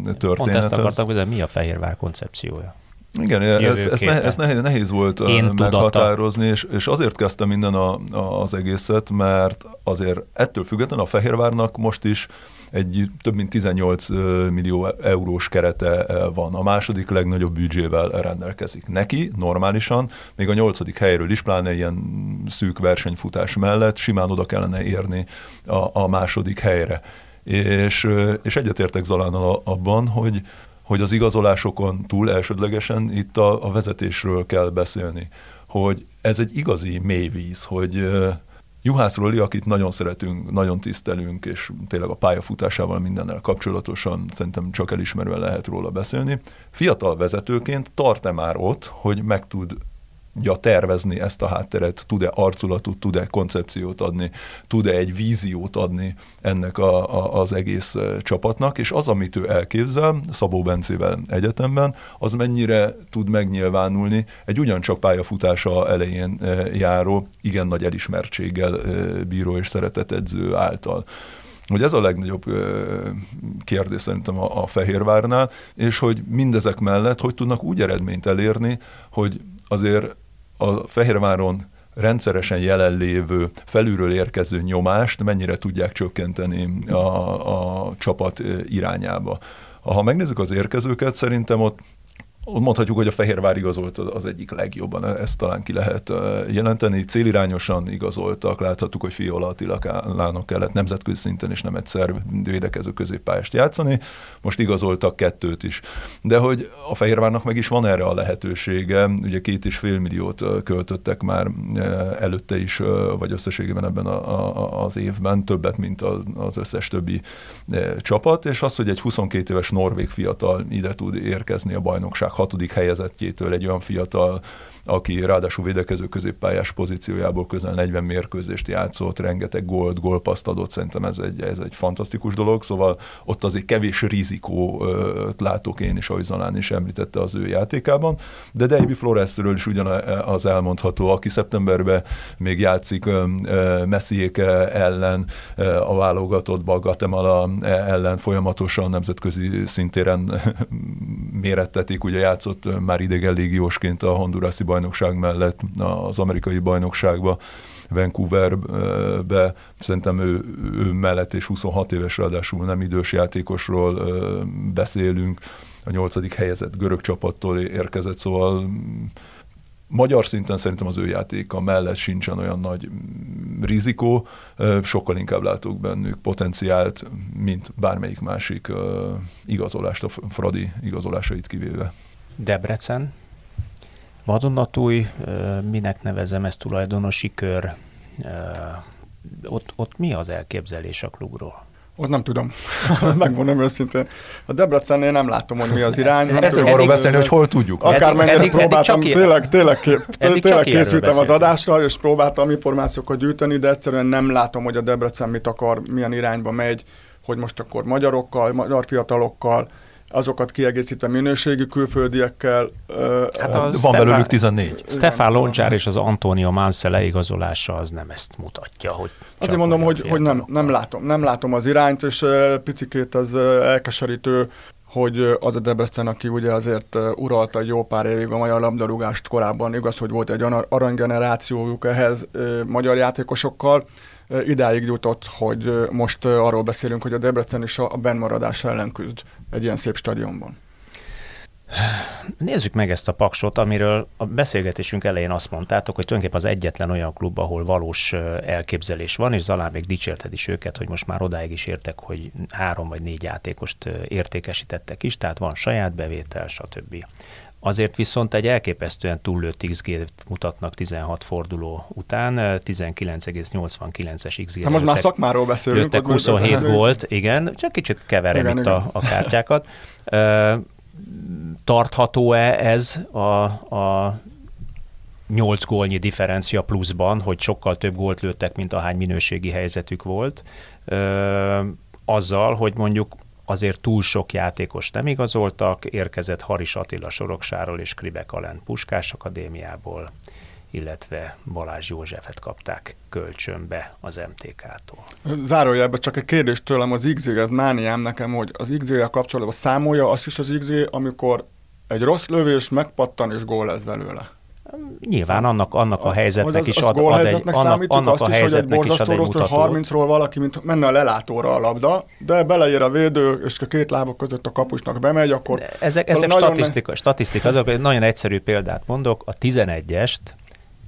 történethez. Pont ezt akartam, hogy mi a Fehérvár koncepciója? Igen, ez, ez, nehéz, ez nehéz, nehéz volt Én meghatározni, és, és azért kezdtem minden a, a, az egészet, mert azért ettől függetlenül a Fehérvárnak most is egy több mint tizennyolc millió eurós kerete van. A második legnagyobb büdzsével rendelkezik. Neki normálisan, még a nyolcadik helyről is, pláne ilyen szűk versenyfutás mellett simán oda kellene érni a, a második helyre. És, és egyetértek Zalánnal abban, hogy hogy az igazolásokon túl elsődlegesen itt a, a vezetésről kell beszélni, hogy ez egy igazi mélyvíz, hogy uh, Juhász Roli, akit nagyon szeretünk, nagyon tisztelünk, és tényleg a pályafutásával mindennel kapcsolatosan szerintem csak elismerően lehet róla beszélni, fiatal vezetőként tart-e már ott, hogy meg tudja tervezni ezt a hátteret, tud-e arculatot, tud-e koncepciót adni, tud-e egy víziót adni ennek a, a, az egész csapatnak, és az, amit ő elképzel Szabó Bencével egyetemben, az mennyire tud megnyilvánulni egy ugyancsak pályafutása elején járó, igen nagy elismertséggel bíró és szeretett edző által. Hogy ez a legnagyobb kérdés szerintem a, a Fehérvárnál, és hogy mindezek mellett hogy tudnak úgy eredményt elérni, hogy azért a Fehérváron rendszeresen jelenlévő, felülről érkező nyomást mennyire tudják csökkenteni a, a csapat irányába. Ha megnézzük az érkezőket, szerintem ott Mondhatjuk, hogy a Fehérvár igazolt az egyik legjobban, ezt talán ki lehet jelenteni. Célirányosan igazoltak, láthattuk, hogy Fiola Attilának kellett nemzetközi szinten és nem egyszer védekező középpályást játszani, most igazoltak kettőt is. De hogy a Fehérvárnak meg is van erre a lehetősége, ugye két és fél milliót költöttek már előtte is, vagy összességében ebben a, a, az évben, többet, mint az összes többi csapat, és az, hogy egy huszonkét éves norvég fiatal ide tud érkezni a bajnokság hatodik helyezettjétől, egy olyan fiatal, aki ráadásul védekező középpályás pozíciójából közel negyven mérkőzést játszott, rengeteg gólt, gólpaszt adott, szerintem ez egy, ez egy fantasztikus dolog, szóval ott azért kevés rizikót látok én is, ahogy Zalán is említette az ő játékában, de Davy Floresről is ugyanaz elmondható, aki szeptemberben még játszik Messiék ellen, a válogatottban, Guatemala ellen folyamatosan nemzetközi szintéren mérettetik, ugye játszott már idegenlégiósként a honduraszi bajnokság mellett az amerikai bajnokságba, Vancouverbe, szerintem ő, ő mellett, és huszonhat éves, ráadásul nem idős játékosról beszélünk, a nyolcadik helyezett görög csapattól érkezett, szóval magyar szinten szerintem az ő játéka mellett sincsen olyan nagy rizikó, sokkal inkább látok bennük potenciált, mint bármelyik másik igazolást, a Fradi igazolásait kivéve. Debrecen, vadonatúj, minek nevezem ezt, tulajdonosi kör, ott, ott mi az elképzelés a klubról? Ott nem tudom, megmondom őszintén. A Debrecennél nem látom, hogy mi az irány. Nem tudom arról beszélni, hogy hol tudjuk. Akármennyire próbáltam, tényleg, tényleg, tényleg készültem az adásra, és próbáltam információkat gyűjteni, de egyszerűen nem látom, hogy a Debrecen mit akar, milyen irányba megy, hogy most akkor magyarokkal, magyar fiatalokkal, azokat kiegészítve minőségi külföldiekkel. Hát a van belőlük tizennégy. Stefan Loncsár és az Antonio Mancele igazolása az nem ezt mutatja, hogy... Azért mondom, hogy, hogy nem, nem, látom, nem látom az irányt, és picikét ez elkeserítő, hogy az a Debrecen, aki ugye azért uralta egy jó pár évig a magyar labdarúgást korábban, igaz, hogy volt egy aranygenerációjuk ehhez magyar játékosokkal, idáig jutott, hogy most arról beszélünk, hogy a Debrecen is a bennmaradás ellen küzd egy ilyen szép stadionban. Nézzük meg ezt a Paksot, amiről a beszélgetésünk elején azt mondtátok, hogy tulajdonképpen az egyetlen olyan klub, ahol valós elképzelés van, és Zalán még dicsérted is őket, hogy most már odáig is értek, hogy három vagy négy játékost értékesítettek is, tehát van saját bevétel, stb. Azért viszont egy elképesztően túllőtt iksz gé-t mutatnak tizenhat forduló után, tizenkilenc egész nyolcvankilences iksz gé-re. Most már szakmáról beszélünk. Jöttek huszonhét gólt, igen, csak kicsit keverem igen, itt igen. A, a kártyákat. Tartható-e ez a, a nyolc gólnyi differencia pluszban, hogy sokkal több gólt lőttek, mint ahány minőségi helyzetük volt, azzal, hogy mondjuk azért túl sok játékos nem igazoltak, érkezett Haris Attila Soroksáról és Kribek Alen Puskás Akadémiából, illetve Balázs Józsefet kapták kölcsönbe az em té ká-tól. Zárójelben csak egy kérdést tőlem, az iksz gé, ez mániám nekem, hogy az iksz gé-vel kapcsolatban számolja azt is az iksz gé, amikor egy rossz lövés megpattan és gól lesz belőle. Nyilván annak, annak a helyzetnek is ad, ad egy számítunk, annak azt a helyzetnek is, hogy egy borzasztó harmincról valaki, mint menne a lelátóra a labda, de beleér a védő, és a két lábak között a kapusnak bemegy, akkor... De ezek szóval ezek statisztika, ne... statisztika, azok, nagyon egyszerű példát mondok, a tizenegyest,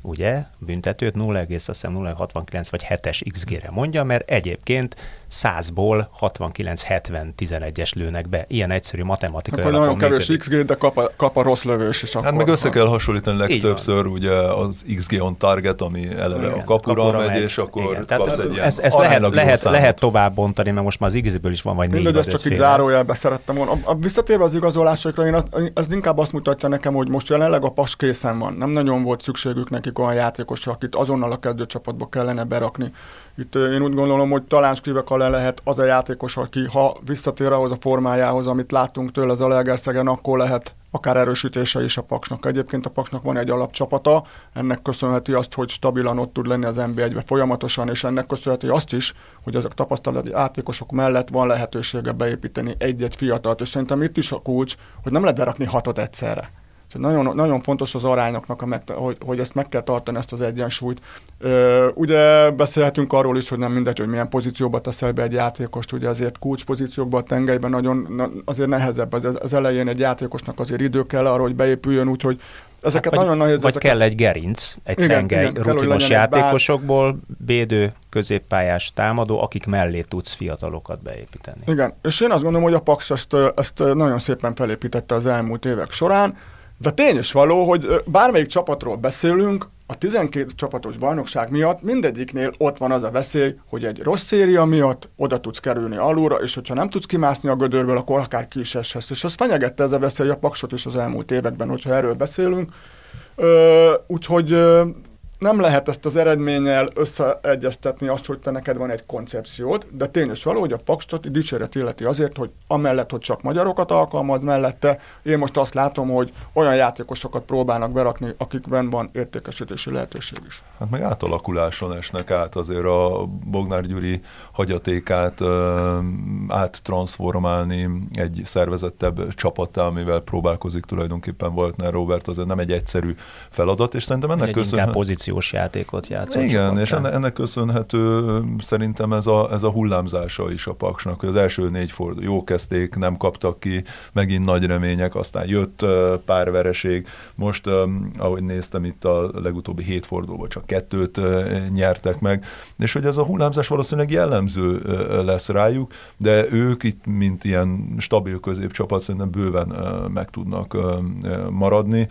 ugye, büntetőt nulla egész hatvankilenc vagy hetes iksz gé-re mondja, mert egyébként százból hatvankilenc hetven tizenegyes lőnek be. Ilyen egyszerű matematika. Akkor nagyon kevés iksz gé, de kap a, kap a rossz lövés is. Hát meg össze kell hasonlítani legtöbbször ugye az iksz gé on target, ami eleve igen, a kapura, kapura megy, megy, és akkor igen, kapsz egy ez, ez lehet, lehet, lehet tovább bontani, mert most már az iksz gé-ből is van, vagy négy. Mindegy, ezt csak így zárójelbe szerettem volna. A, a visszatérve az igazolásokra, én azt, ez inkább azt mutatja nekem, hogy most jelenleg a pas készen van. Nem nagyon volt szükségük nekik olyan játékosra, akit azonnal a kezdőcsapatba kellene berakni. Itt én úgy gondolom, hogy talán Skrivekalen lehet az a játékos, aki ha visszatér ahhoz a formájához, amit láttunk tőle az Zalaegerszegen, akkor lehet akár erősítése is a Paksnak. Egyébként a Paksnak van egy alapcsapata, ennek köszönheti azt, hogy stabilan ott tud lenni az en bé egyben folyamatosan, és ennek köszönheti azt is, hogy ezek tapasztalati játékosok mellett van lehetősége beépíteni egy-egy fiatalt, és szerintem itt is a kulcs, hogy nem lehet berakni hatot egyszerre. Nagyon, nagyon fontos az arányoknak, a megta- hogy, hogy ezt meg kell tartani, ezt az egyensúlyt. Ö, ugye beszélhetünk arról is, hogy nem mindegy, hogy milyen pozícióba teszel be egy játékost, ugye azért kulcspozíciókban, a tengelyben nagyon, na, azért nehezebb. Az, az elején egy játékosnak azért idő kell arra, hogy beépüljön, úgyhogy ezeket hát, nagyon nehéz. Vagy ezeket... kell egy gerinc, egy igen, tengely igen, rutinos kell, játékosokból, védő, középpályás, támadó, akik mellé tudsz fiatalokat beépíteni. Igen, és én azt gondolom, hogy a Paks ezt, ezt nagyon szépen felépítette az elmúlt évek során. De tény is való, hogy bármelyik csapatról beszélünk, a tizenkét csapatos bajnokság miatt mindegyiknél ott van az a veszély, hogy egy rossz széria miatt oda tudsz kerülni alulra, és hogyha nem tudsz kimászni a gödörből, akkor akár ki is eshetsz. És ez fenyegette ez a veszély a Paksot is az elmúlt években, hogyha erről beszélünk. Ö, úgyhogy ö, nem lehet ezt az eredménnyel összeegyeztetni azt, hogy te neked van egy koncepciód, de tény is való, hogy a Paksot dicséret illeti azért, hogy amellett, hogy csak magyarokat alkalmaz mellette, én most azt látom, hogy olyan játékosokat próbálnak berakni, akikben van értékesítési lehetőség is. Hát meg átalakuláson esnek át azért a Bognár Gyuri hagyatékát áttranszformálni egy szervezettebb csapattá, amivel próbálkozik tulajdonképpen Waltner Robert, azért nem egy egyszerű feladat, és szerintem ennek köszönhetően játékot játszott. Igen, és enne, ennek köszönhető szerintem ez a, ez a hullámzása is a Paksnak, hogy az első négy forduló jó kezdték, nem kaptak ki, megint nagy remények, aztán jött pár vereség. Most, ahogy néztem, itt a legutóbbi hét fordulóban csak kettőt nyertek meg, és hogy ez a hullámzás valószínűleg jellemző lesz rájuk, de ők itt, mint ilyen stabil középcsapat, szerintem bőven meg tudnak maradni.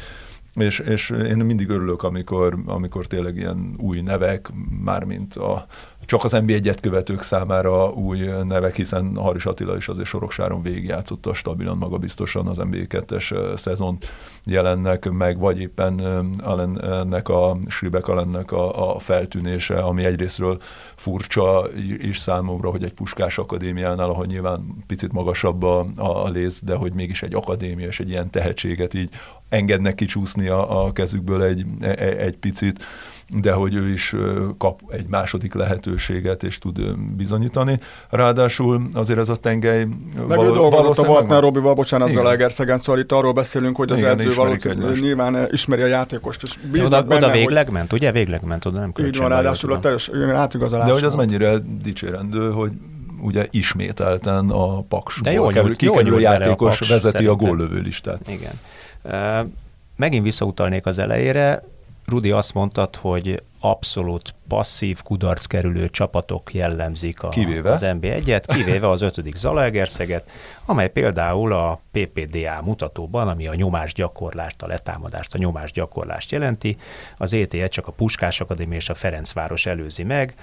És, és én mindig örülök, amikor, amikor tényleg ilyen új nevek, mármint a, csak az en bé egyet követők számára új nevek, hiszen Haris Attila is azért Soroksáron végigjátszotta stabilan, magabiztosan az en bé kettes szezont, jelennek meg, vagy éppen Allennek a, Sribek Allennek a, a feltűnése, ami egyrésztről furcsa is számomra, hogy egy Puskás Akadémiánál, ahol nyilván picit magasabb a, a léc, de hogy mégis egy akadémia és egy ilyen tehetséget így engednek kicsúszni a, a kezükből egy, egy, egy picit, de hogy ő is kap egy második lehetőséget, és tud bizonyítani. Ráadásul azért ez a tengely... Meg ő dolgozott a Waltner Robival, bocsánat, Zalaegerszegen, szóval itt arról beszélünk, hogy az igen, edző valószínűleg nyilván ismeri a játékost. És bíznak oda benne, oda végleg hogy... ment, ugye? Végleg ment, oda nem kölcsön. Így van, ráadásul a teljes átigazolás. De hogy az mennyire dicsérendő, hogy ugye ismételten a Paksból kikerülő játékos a vezeti szerintem a góllövő listát. Igen. Uh, megint visszautalnék az elejére. Rudi, azt mondtad, hogy abszolút passzív, kudarckerülő csapatok jellemzik a, az en bé egyet, kivéve az ötödik Zalaegerszeget, amely például a pé pé dé á mutatóban, ami a nyomásgyakorlást, a letámadást, a nyomásgyakorlást jelenti, az é té-et csak a Puskás Akadémia és a Ferencváros előzi meg,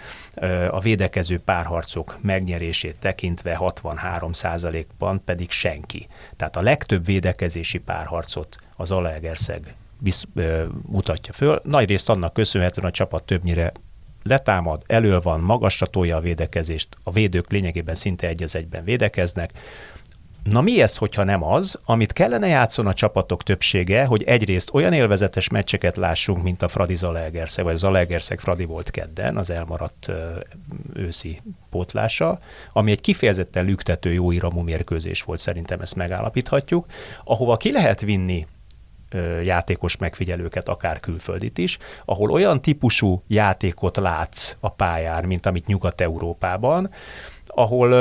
a védekező párharcok megnyerését tekintve hatvanhárom százalékban pedig senki. Tehát a legtöbb védekezési párharcot a Zalaegerszeg Bisz, ö, mutatja föl. Nagyrészt annak köszönhetően a csapat többnyire letámad, elől van, magasra tolja a védekezést, a védők lényegében szinte egy az egyben védekeznek. Na mi ez, hogyha nem az, amit kellene játszon a csapatok többsége, hogy egyrészt olyan élvezetes meccseket lássunk, mint a Fradi Zalaegerszeg, vagy Zalaegerszeg Fradi volt kedden, az elmaradt őszi pótlása, ami egy kifejezetten lüktető jó iramú mérkőzés volt, szerintem ezt megállapíthatjuk, ahova ki lehet vinni játékos megfigyelőket, akár külföldit is, ahol olyan típusú játékot látsz a pályán, mint amit Nyugat-Európában, ahol,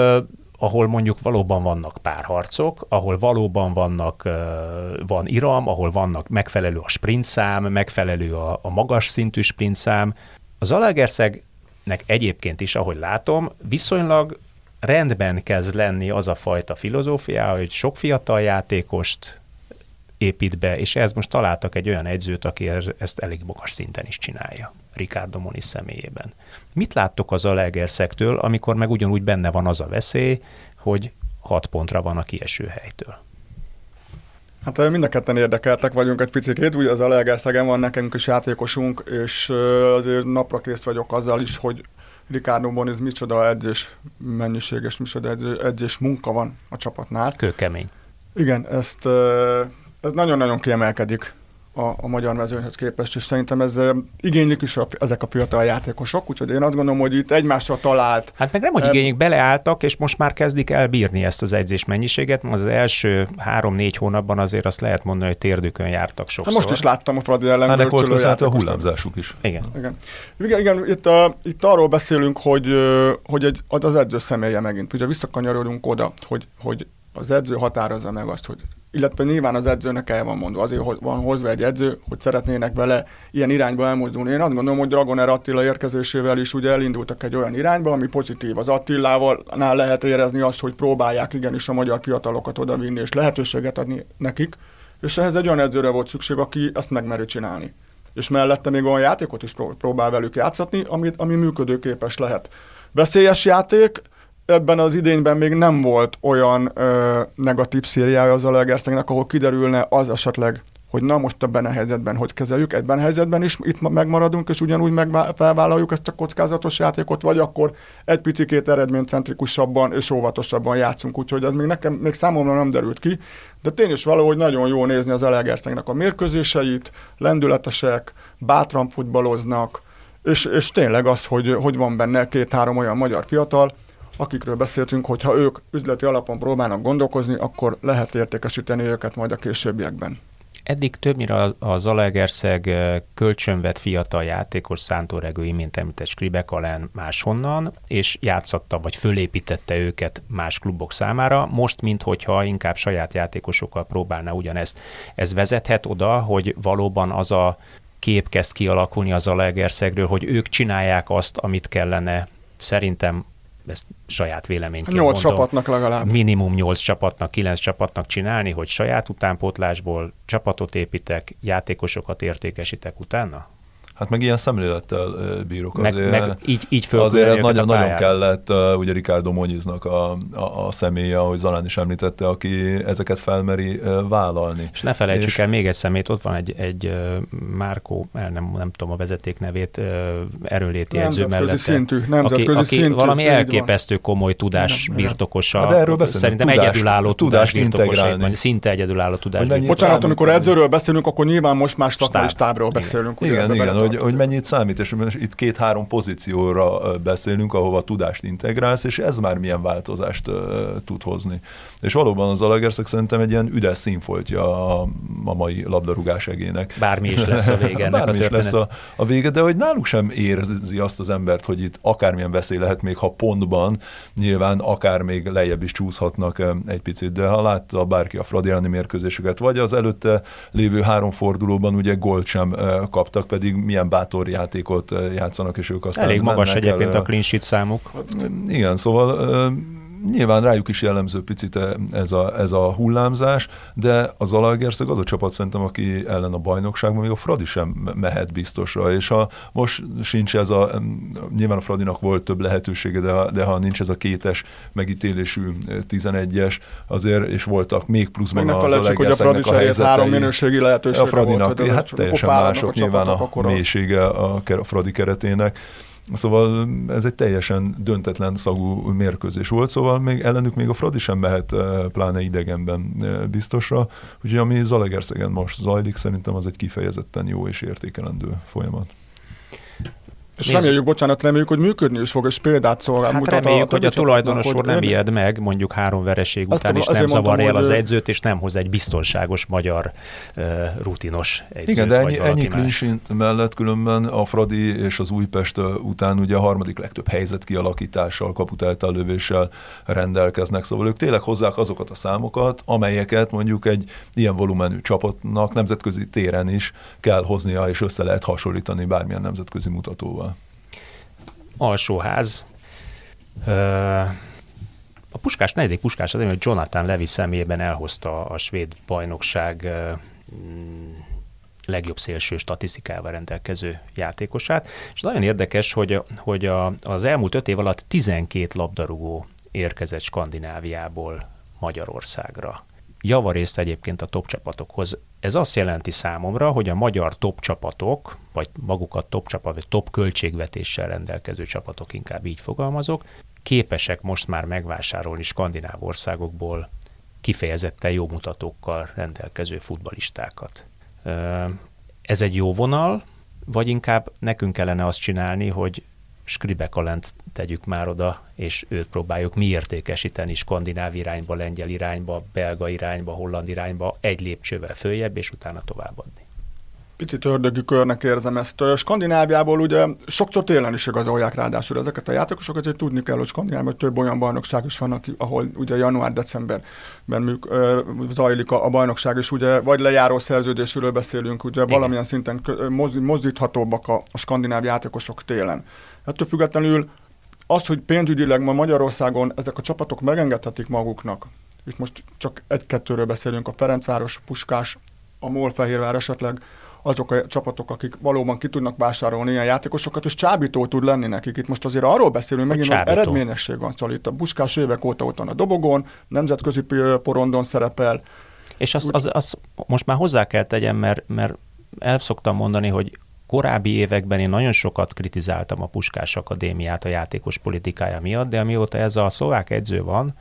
ahol mondjuk valóban vannak párharcok, ahol valóban vannak, van iram, ahol vannak megfelelő a sprintszám, megfelelő a, a magas szintű sprintszám. A Zalaegerszegnek egyébként is, ahogy látom, viszonylag rendben kezd lenni az a fajta filozófia, hogy sok fiatal játékost épít be, és ez most találtak egy olyan edzőt, aki ezt elég magas szinten is csinálja, Ricardo Moni személyében. Mit láttok az Zalaegerszektől, amikor meg ugyanúgy benne van az a veszély, hogy hat pontra van a kieső helytől? Hát mind a ketten érdekeltek vagyunk egy picikét, ugye az Zalaegerszegen van nekünk is játékosunk, és azért napra kész vagyok azzal is, hogy Ricardo Moni micsoda edzés mennyiség, és micsoda edzés munka van a csapatnál. Kőkemény. Igen, ezt... Ez nagyon-nagyon kiemelkedik a, a magyar mezőnyhöz képest, és szerintem ez igénylik is a, ezek a fiatal játékosok, úgyhogy én azt gondolom, hogy itt egymásra talált. Hát meg nem, hogy igénylik, beleálltak, és most már kezdik elbírni ezt az edzés mennyiséget, az első három-négy hónapban azért azt lehet mondani, hogy térdükön jártak sokszor. Hát most is láttam a Fradi ellen görcsölő játékost. A hullámzásuk is. Igen. Igen, igen, igen itt, a, itt arról beszélünk, hogy, hogy egy, az edző személye megint. Ugye visszakanyarodunk oda, hogy, hogy az edző határozza meg azt, hogy illetve nyilván az edzőnek el van mondva, azért van hozva egy edző, hogy szeretnének vele ilyen irányba elmozdulni. Én azt gondolom, hogy Dragoner Attila érkezésével is ugye elindultak egy olyan irányba, ami pozitív. Az Attilánál lehet érezni azt, hogy próbálják igenis a magyar fiatalokat odavinni és lehetőséget adni nekik, és ehhez egy olyan edzőre volt szükség, aki ezt megmeri csinálni. És mellette még olyan játékot is próbál velük játszatni, ami, ami működőképes lehet. Veszélyes játék, ebben az idényben még nem volt olyan ö, negatív szériája az Zalaegerszegnek, ahol kiderülne az esetleg, hogy na most ebben a helyzetben hogy kezeljük, ebben a helyzetben is itt megmaradunk, és ugyanúgy megvá- felvállaljuk ezt a kockázatos játékot, vagy akkor egy picikét eredménycentrikusabban és óvatosabban játszunk. Úgyhogy ez még nekem, még számomra nem derült ki, de tény is valahogy nagyon jó nézni az Zalaegerszegnek a mérkőzéseit, lendületesek, bátran futballoznak, és, és tényleg az, hogy, hogy van benne két-három olyan magyar fiatal, akikről beszéltünk, hogy ha ők üzleti alapon próbálnak gondolkozni, akkor lehet értékesíteni őket majd a későbbiekben. Eddig többnyire a Zalaegerszeg kölcsönvett fiatal játékos szántóregő, imént említett Skribek Alán máshonnan, és játszatta vagy fölépítette őket más klubok számára. Most, minthogyha inkább saját játékosokkal próbálná ugyanezt. Ez vezethet oda, hogy valóban az a kép kezd kialakulni a Zalaegerszegről, hogy ők csinálják azt, amit kellene, szerintem ezt saját véleményként nyolc mondom. Csapatnak legalább. Minimum nyolc csapatnak, kilenc csapatnak csinálni, hogy saját utánpótlásból csapatot építek, játékosokat értékesítek utána? Hát meg ilyen szemlélettel bírok meg, azért. Meg így, így azért ez nagyon, nagyon kellett ugye Ricardo Moniznak a, a, a személye, ahogy Zalán is említette, aki ezeket felmeri vállalni. És ne felejtsük és... el még egy szemét, ott van egy, egy Márkó, nem, nem tudom a vezeték nevét, erőléti edző mellette. Szintű, aki, aki szintű, valami elképesztő komoly tudás nem, birtokosa. Hát erről beszélünk. Szerintem tudást, egyedülálló tudás birtokosa. Szinte egyedülálló tudás birtokosa. Bocsánat, amikor edzőről beszélünk, akkor nyilván most más stakális tábról beszélünk. Igen, igen. Hogy, hogy mennyit számít, és itt két-három pozícióra beszélünk, ahova tudást integrálsz, és ez már milyen változást uh, tud hozni. És valóban az Zalaegerszeg szerintem egy ilyen üdes színfoltja a, a mai labdarúgás egének. Bármi is lesz a vége ennek Bármi a történet. Is lesz a, a vége, de hogy náluk sem érzi azt az embert, hogy itt akármilyen veszély lehet, még ha pontban, nyilván akár még lejjebb is csúszhatnak egy picit, de ha látta bárki a Fradi elleni mérkőzésüket, vagy az előtte lévő három fordulóban ugye gólt sem kaptak, pedig milyen bátor játékot játszanak, és ők aztán elég magas egyébként el. A clean sheet számuk. Igen, szóval nyilván rájuk is jellemző picit ez a, ez a hullámzás, de az Zalaegerszeg az a csapat szerintem, aki ellen a bajnokságban, még a Fradi sem mehet biztosra, és ha most sincs ez a, nyilván a Fradinak volt több lehetősége, de, de ha nincs ez a kétes megítélésű tizenegyes, azért, és voltak még pluszban az Zalaegerszegnek a, a helyzetei. Három minőségi lehetőség a Fradinak, volt, hát teljesen mások a nyilván a, a mélysége a, a Fradi keretének. Szóval ez egy teljesen döntetlen szagú mérkőzés volt, szóval még ellenük még a Fradi sem mehet pláne idegenben biztosra, úgyhogy ami Zalaegerszegen most zajlik, szerintem az egy kifejezetten jó és értékelendő folyamat. És reméljük, bocsánat, reméljük, hogy működni is fog, és példát szolgál. Hát reméljük, a, hogy a tulajdonos úr nem ijed meg, mondjuk három vereség után, és nem zavarja el az edzőt, és nem hoz egy biztonságos magyar uh, rutinos edzőt. Igen, de ennyi, ennyi clean sheet mellett különben a Fradi és az Újpest után ugye a harmadik legtöbb helyzet kialakítással, kaputáltal lövéssel rendelkeznek. Szóval ők tényleg hozzák azokat a számokat, amelyeket mondjuk egy ilyen volumenű csapatnak nemzetközi téren is kell hoznia, és össze lehet hasonlítani bármilyen nemzetközi mutatóval. Alsóház. A Puskás, negyedik Puskás az, hogy Jonathan Levi személyében elhozta a svéd bajnokság legjobb szélső statisztikával rendelkező játékosát. És nagyon érdekes, hogy, hogy a, az elmúlt öt év alatt tizenkét labdarúgó érkezett Skandináviából Magyarországra. Javarészt egyébként a top csapatokhoz. Ez azt jelenti számomra, hogy a magyar top csapatok, vagy maguk a top csapat, vagy top költségvetéssel rendelkező csapatok, inkább így fogalmazok, képesek most már megvásárolni skandináv országokból kifejezetten jó mutatókkal rendelkező futballistákat. Ez egy jó vonal, vagy inkább nekünk kellene azt csinálni, hogy Skribekalent tegyük már oda, és őt próbáljuk mi értékesíteni skandináv irányba, lengyel irányba, belga irányba, holland irányba, egy lépcsővel följebb, és utána továbbadni. Picit ördögi körnek érzem ezt. Skandináviából ugye sokszor télen is igazolják ráadásul ezeket a játékosokat, hogy tudni kell, hogy Skandináviában több olyan bajnokság is van, ahol ugye január-decemberben zajlik a bajnokság, és ugye vagy lejáró szerződésről beszélünk, ugye igen, valamilyen szinten mozdíthatóbbak a skandináv játékosok télen. Ettől függetlenül az, hogy pénzügyileg ma Magyarországon ezek a csapatok megengedhetik maguknak, itt most csak egy-kettőről beszélünk, a Ferencváros, Puskás, a MOL Fehérvár esetleg, azok a csapatok, akik valóban ki tudnak vásárolni ilyen játékosokat, és csábító tud lenni nekik. Itt most azért arról beszélünk, megint csábító, hogy eredményesség van, szóval itt a Puskás évek óta ott van a dobogon, nemzetközi porondon szerepel. És azt az, az most már hozzá kell tegyem, mert, mert el szoktam mondani, hogy korábbi években én nagyon sokat kritizáltam a Puskás Akadémiát a játékos politikája miatt, de amióta ez a szlovák edző van,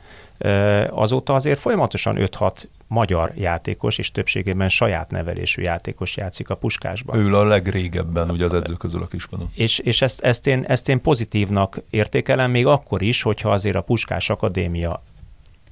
azóta azért folyamatosan öt-hat magyar játékos, és többségében saját nevelésű játékos játszik a Puskásban. Ő a legrégebben ugye az edző közül a Kispadon. És, és ezt, ezt, én, ezt én pozitívnak értékelem, még akkor is, hogyha azért a Puskás Akadémia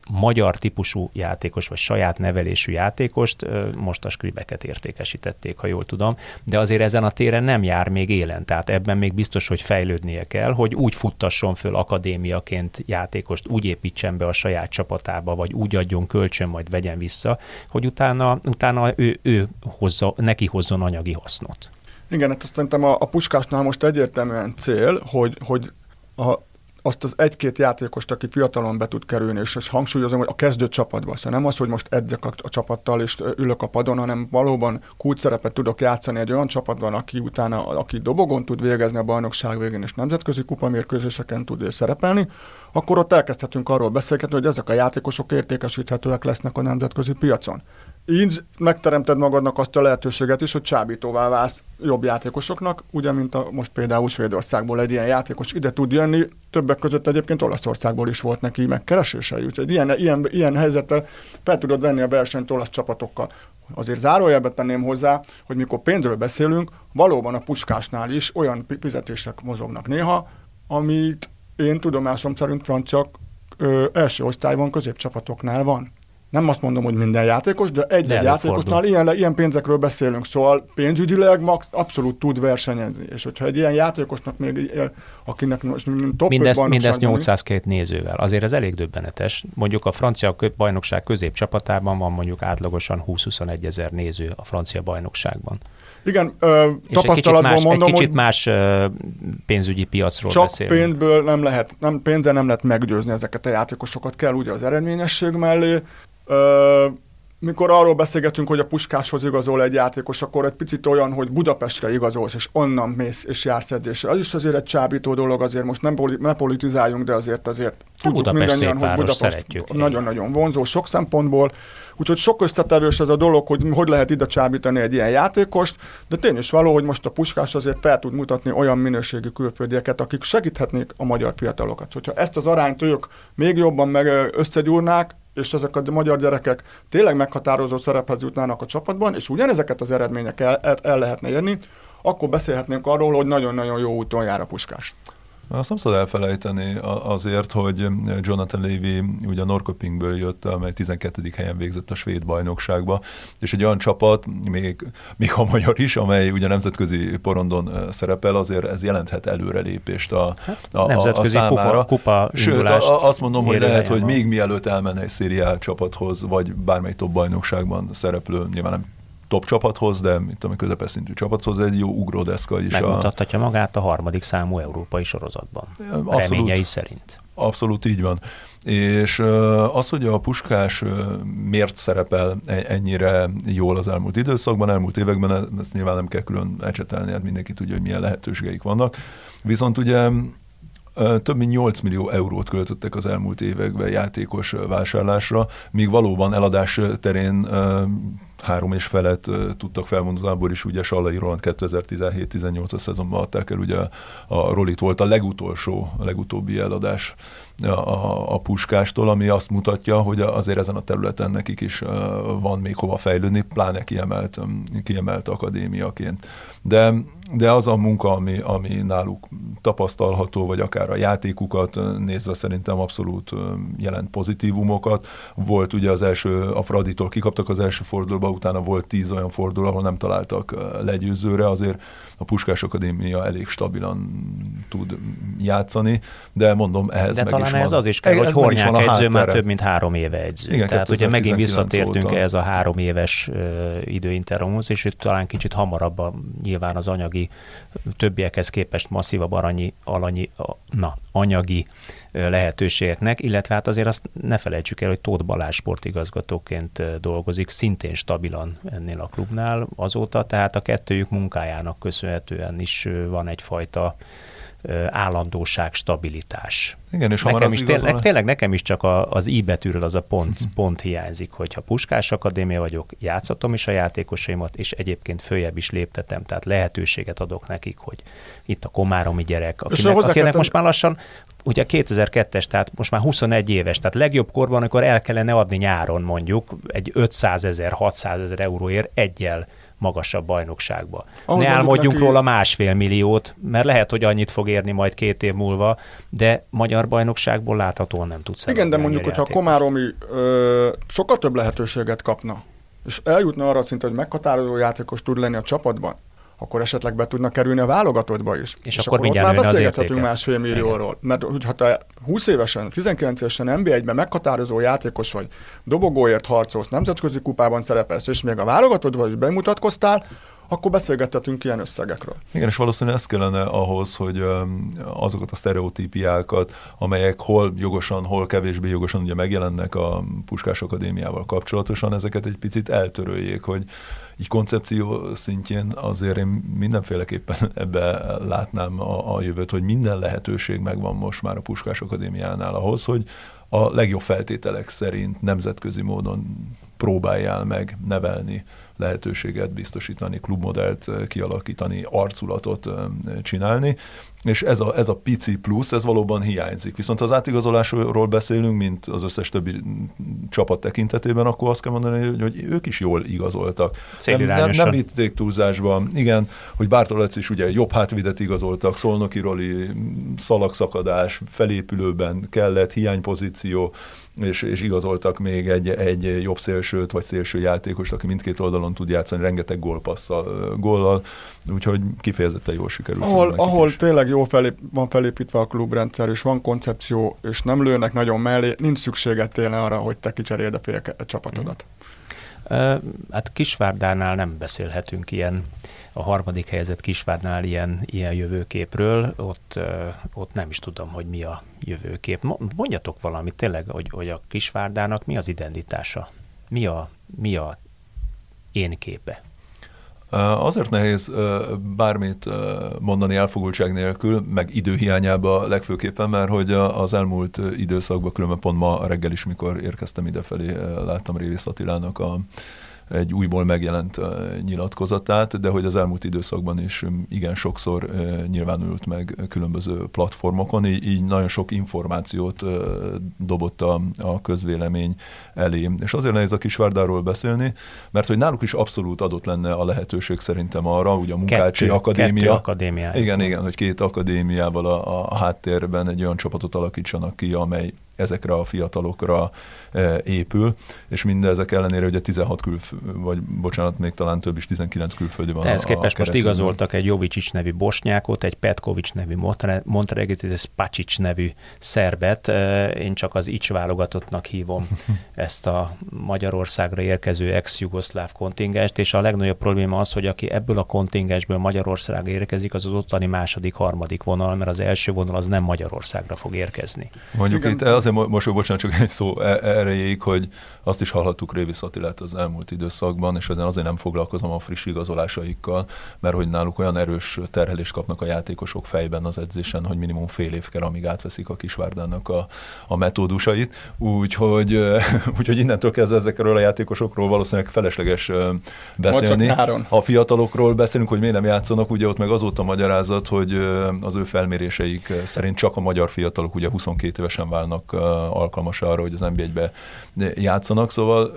magyar típusú játékos, vagy saját nevelésű játékost, most a Skribeket értékesítették, ha jól tudom, de azért ezen a téren nem jár még élen, tehát ebben még biztos, hogy fejlődnie kell, hogy úgy futtasson föl akadémiaként játékost, úgy építsen be a saját csapatába, vagy úgy adjon kölcsön, majd vegyen vissza, hogy utána, utána ő, ő hozza, neki hozzon anyagi hasznot. Igen, hát azt szerintem a, a Puskásnál most egyértelműen cél, hogy, hogy a azt az egy-két játékost, aki fiatalon be tud kerülni, és, és hangsúlyozom, hogy a kezdő csapatban. Szóval nem az, hogy most edzek a, a csapattal, és ülök a padon, hanem valóban kulcsszerepet tudok játszani egy olyan csapatban, aki utána, aki dobogon tud végezni a bajnokság végén, és nemzetközi kupamérkőzéseken tud szerepelni, akkor ott elkezdhetünk arról beszélgetni, hogy ezek a játékosok értékesíthetőek lesznek a nemzetközi piacon. Így megteremted magadnak azt a lehetőséget is, hogy csábítóvá válsz jobb játékosoknak, ugye, mint a, most például Svédországból egy ilyen játékos ide tud jönni, többek között egyébként Olaszországból is volt neki megkeresése, úgyhogy ilyen, ilyen, ilyen helyzettel fel tudod venni a versenyt olasz csapatokkal. Azért zárójelbe tenném hozzá, hogy mikor pénzről beszélünk, valóban a Puskásnál is olyan fizetések mozognak néha, amit én tudomásom szerint francia ö, első osztályban középcsapatoknál van. Nem azt mondom, hogy minden játékos, de egy-egy játékosnál ilyen, ilyen pénzekről beszélünk, szóval pénzügyileg max abszolút tud versenyezni, és hogyha egy ilyen játékosnak még, akinek most top mindezt, mindezt nyolcszázkettő nézővel, azért ez elég döbbenetes. Mondjuk a francia bajnokság középcsapatában van mondjuk átlagosan húsz-huszonegy ezer néző a francia bajnokságban. Igen, ö, tapasztalatból más, mondom, hogy... Egy kicsit más ö, pénzügyi piacról csak beszélünk. Csak pénzből nem lehet, nem, pénzzel nem lehet meggyőzni ezeket a játékosokat, kell ugye az eredményesség mellé. Ö, mikor arról beszélgetünk, hogy a Puskáshoz igazol egy játékos, akkor egy picit olyan, hogy Budapestre igazolsz, és onnan mész, és jársz edzésre. Az is azért egy csábító dolog, azért most nem poli, ne politizáljunk, de azért azért a tudjuk mindannyian, hogy Budapest nagyon-nagyon vonzó sok szempontból. Úgyhogy sok összetevős ez a dolog, hogy hogy lehet ide csábítani egy ilyen játékost, de tény is való, hogy most a Puskás azért fel tud mutatni olyan minőségű külföldieket, akik segíthetnék a magyar fiatalokat. Hogyha ezt az arányt ők még jobban meg összegyúrnák, és ezek a magyar gyerekek tényleg meghatározó szerephez jutnának a csapatban, és ugyanezeket az eredmények el, el lehetne érni, akkor beszélhetnénk arról, hogy nagyon-nagyon jó úton jár a Puskás. Azt nem szabad elfelejteni azért, hogy Jonathan Levy ugye a Norrköpingből jött, amely tizenkettedik helyen végzett a svéd bajnokságba, és egy olyan csapat, még, még a magyar is, amely ugye nemzetközi porondon szerepel, azért ez jelenthet előrelépést a, a, a, a számára. Kupa, kupa Sőt, a, azt mondom, hogy lehet, hogy még mielőtt elmenne egy szériá csapathoz, vagy bármely top bajnokságban szereplő, nyilván nem top csapathoz, de mint tudom, közepes szintű csapathoz, egy jó ugródeszka is. Megmutathatja a... magát a harmadik számú európai sorozatban. Abszolút, reményei szerint. Abszolút így van. És az, hogy a Puskás miért szerepel ennyire jól az elmúlt időszakban, elmúlt években, ezt nyilván nem kell külön ecsetelni, hát mindenki tudja, hogy milyen lehetőségeik vannak. Viszont ugye több mint nyolc millió eurót költöttek az elmúlt években játékos vásárlásra, míg valóban eladás terén három és felett tudtak felmondanából is, ugye Sallai Roland kétezer-tizenhét-tizennyolcas szezonban adták el, ugye a Rolit volt a legutolsó, a legutóbbi eladás a, a Puskástól, ami azt mutatja, hogy azért ezen a területen nekik is van még hova fejlődni, pláne kiemelt, kiemelt akadémiaként. De, de az a munka, ami, ami náluk tapasztalható, vagy akár a játékukat nézve szerintem abszolút jelent pozitívumokat. Volt ugye az első, a Fraditól kikaptak az első fordulóba, utána volt tíz olyan forduló, ahol nem találtak legyőzőre, azért a Puskás Akadémia elég stabilan tud játszani, de mondom, ehhez de meg is van. De talán ez az is kell, hogy Hornyák edző már több mint három éve edző. Igen, tehát ugye megint visszatértünk ehhez a három éves időinterrumhoz, és itt talán kicsit hamarabb a, nyilván az anyagi többiekhez képest masszívabb aranyi, alanyi, a, na, anyagi lehetőségeknek, illetve hát azért azt ne felejtsük el, hogy Tóth Balázs sportigazgatóként dolgozik, szintén stabilan ennél a klubnál azóta, tehát a kettőjük munkájának köszönhetően is van egyfajta állandóság, stabilitás. Igen, és nekem is igazol... tényleg, tényleg nekem is csak a, az i betűről az a pont, pont hiányzik, hogyha Puskás Akadémia vagyok, játszatom is a játékosaimat, és egyébként följebb is léptetem, tehát lehetőséget adok nekik, hogy itt a komáromi gyerek, akinek, akinek most már lassan, ugye kétezer-kettes, tehát most már huszonegy éves, tehát legjobb korban, amikor el kellene adni nyáron mondjuk egy ötszázezer, hatszázezer euróért egyel magasabb bajnokságba. Ahogy ne álmodjunk neki... róla másfél milliót, mert lehet, hogy annyit fog érni majd két év múlva, de magyar bajnokságból láthatóan nem tudsz. Igen, de mondjuk, hogyha a Komáromi ö, sokkal több lehetőséget kapna, és eljutna arra szinte, hogy meghatározó játékos tud lenni a csapatban, akkor esetleg be tudnak kerülni a válogatottba is. És, és akkor, akkor ott már beszélgethetünk másfél millióról. Mert hogyha te húsz évesen, tizenkilenc évesen en bé egyben meghatározó játékos vagy, dobogóért harcolsz, nemzetközi kupában szerepelsz, és még a válogatottba is bemutatkoztál, akkor beszélgethetünk ilyen összegekről. Igen, és valószínűleg ez kellene ahhoz, hogy azokat a sztereotípiákat, amelyek hol jogosan, hol kevésbé jogosan ugye megjelennek a Puskás Akadémiával kapcsolatosan, ezeket egy picit eltöröljék, hogy így koncepció szintjén azért én mindenféleképpen ebbe látnám a, a jövőt, hogy minden lehetőség megvan most már a Puskás Akadémiánál ahhoz, hogy a legjobb feltételek szerint nemzetközi módon próbáljál meg nevelni, lehetőséget biztosítani, klubmodellt kialakítani, arculatot csinálni, és ez a, ez a pici plusz, ez valóban hiányzik. Viszont az átigazolásról beszélünk, mint az összes többi csapat tekintetében, akkor azt kell mondani, hogy ők is jól igazoltak. Nem, nem vitték túlzásban. Igen, hogy Bartolec is ugye jobb hátvédet igazoltak, szolnokiroli szalagszakadás, felépülőben kellett, hiánypozíció, és, és igazoltak még egy, egy jobb szélsőt, vagy szélső játékost, aki mindkét oldalon tud játszani, rengeteg gólpasszal, góllal, úgyhogy kifejezetten jól sikerült. Ahol, ahol tényleg jól felép, van felépítve a klubrendszer, és van koncepció, és nem lőnek nagyon mellé, nincs szükséged tényleg arra, hogy te kicseréld a fél csapatodat. Hát Kisvárdánál nem beszélhetünk ilyen, a harmadik helyezett Kisvárdánál ilyen, ilyen jövőképről, ott, ott nem is tudom, hogy mi a jövőkép. Mondjatok valamit tényleg, hogy, hogy a Kisvárdának mi az identitása? Mi a, mi a én képe? Azért nehéz bármit mondani elfogultság nélkül, meg időhiányában legfőképpen, mert hogy az elmúlt időszakban, különben pont ma reggel is, mikor érkeztem idefelé, láttam Révész Attilának a egy újból megjelent nyilatkozatát, de hogy az elmúlt időszakban is igen sokszor nyilvánult meg különböző platformokon, így, így nagyon sok információt dobott a, a közvélemény elé. És azért nehéz a Kisvárdáról beszélni, mert hogy náluk is abszolút adott lenne a lehetőség szerintem arra, ugye a Munkácsi kettő, Akadémia. Kettő akadémiája. Igen, igen, hogy két akadémiával a, a háttérben egy olyan csapatot alakítsanak ki, amely ezekre a fiatalokra épül, és mindezek ellenére, hogy a tizenhat külf, vagy bocsánat, még talán több is, tizenkilenc külföldi van. Ehhez képest most igazoltak egy Jovicic nevű bosnyákot, egy Petkovic nevű Monteregit, és egy Spacic nevű szerbet. Én csak az ics válogatottnak hívom ezt a Magyarországra érkező ex-jugoszláv kontingest, és a legnagyobb probléma az, hogy aki ebből a kontingensből Magyarországra érkezik, az az ottani második, harmadik vonal, mert az első vonal az nem Magyarországra fog érkezni. Mondjuk itt az azért most, bocsánat, csak egy szó erejéig, hogy azt is hallhattuk Révisz Attilát az elmúlt időszakban, és azért nem foglalkozom a friss igazolásaikkal, mert hogy náluk olyan erős terhelést kapnak a játékosok fejben az edzésen, hogy minimum fél év kell, amíg átveszik a Kisvárdának a, a metódusait. Úgyhogy, úgyhogy innentől kezdve ezekről a játékosokról valószínűleg felesleges beszélni. A fiatalokról beszélünk, hogy miért nem játszanak, ugye ott meg azóta magyarázat, hogy az ő felméréseik szerint csak a magyar fiatalok ugye huszonkét évesen válnak alkalmas arra, hogy az en bé egybe játszanak, szóval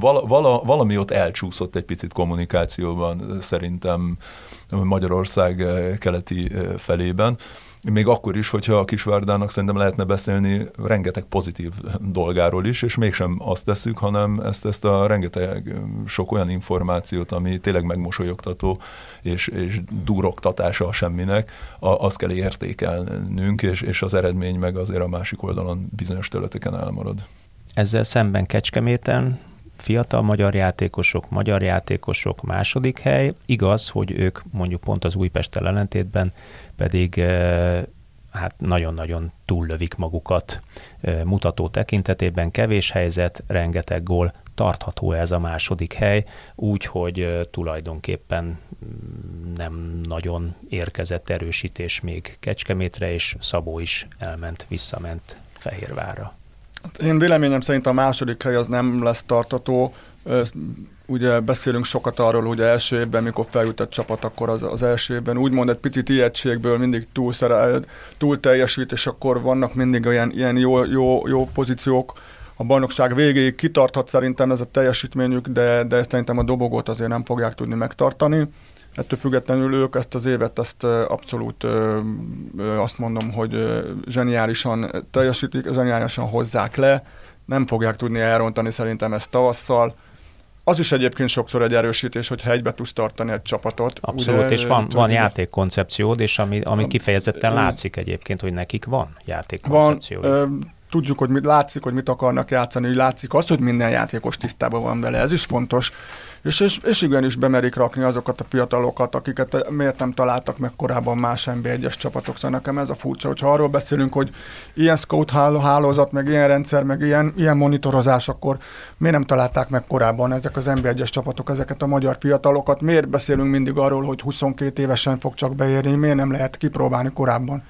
vala, vala, valami ott elcsúszott egy picit kommunikációban szerintem Magyarország keleti felében. Még akkor is, hogyha a Kisvárdának szerintem lehetne beszélni rengeteg pozitív dolgáról is, és mégsem azt tesszük, hanem ezt, ezt a rengeteg sok olyan információt, ami tényleg megmosolyogtató és, és duroktatása a semminek, a, azt kell értékelnünk, és, és az eredmény meg azért a másik oldalon bizonyos területeken elmarad. Ezzel szemben Kecskeméten fiatal magyar játékosok, magyar játékosok második hely. Igaz, hogy ők mondjuk pont az Újpesttel ellentétben pedig hát nagyon-nagyon túllövik magukat mutató tekintetében. Kevés helyzet, rengeteg gól. Tartható ez a második hely, úgyhogy tulajdonképpen nem nagyon érkezett erősítés még Kecskemétre, és Szabó is elment, visszament Fehérvárra. Én véleményem szerint a második hely az nem lesz tartató. Ugye beszélünk sokat arról, hogy első évben, mikor feljutott csapat, akkor az, az első évben úgymond egy picit ijegységből mindig túl, szerel, túl teljesít, és akkor vannak mindig olyan, ilyen jó, jó, jó pozíciók. A bajnokság végéig kitarthat szerintem ez a teljesítményük, de, de szerintem a dobogót azért nem fogják tudni megtartani. Ettől függetlenül ők ezt az évet, ezt abszolút azt mondom, hogy zseniálisan teljesítik, zseniálisan hozzák le, nem fogják tudni elrontani szerintem ezt tavasszal. Az is egyébként sokszor egy erősítés, hogyha egybe tudsz tartani egy csapatot. Abszolút, ugye, és van, van játékkoncepciód, és ami, ami kifejezetten látszik egyébként, hogy nekik van játékkoncepciójuk. Van, tudjuk, hogy mit látszik, hogy mit akarnak játszani, hogy látszik az, hogy minden játékos tisztában van vele, ez is fontos. És, és, és igenis bemerik rakni azokat a fiatalokat, akiket miért nem találtak meg korábban más en bé egyes csapatok. Szóval nekem ez a furcsa, hogyha arról beszélünk, hogy ilyen scout hálózat, meg ilyen rendszer, meg ilyen, ilyen monitorozás, akkor miért nem találták meg korábban ezek az en bé egyes csapatok, ezeket a magyar fiatalokat? Miért beszélünk mindig arról, hogy huszonkét évesen fog csak beérni, miért nem lehet kipróbálni korábban?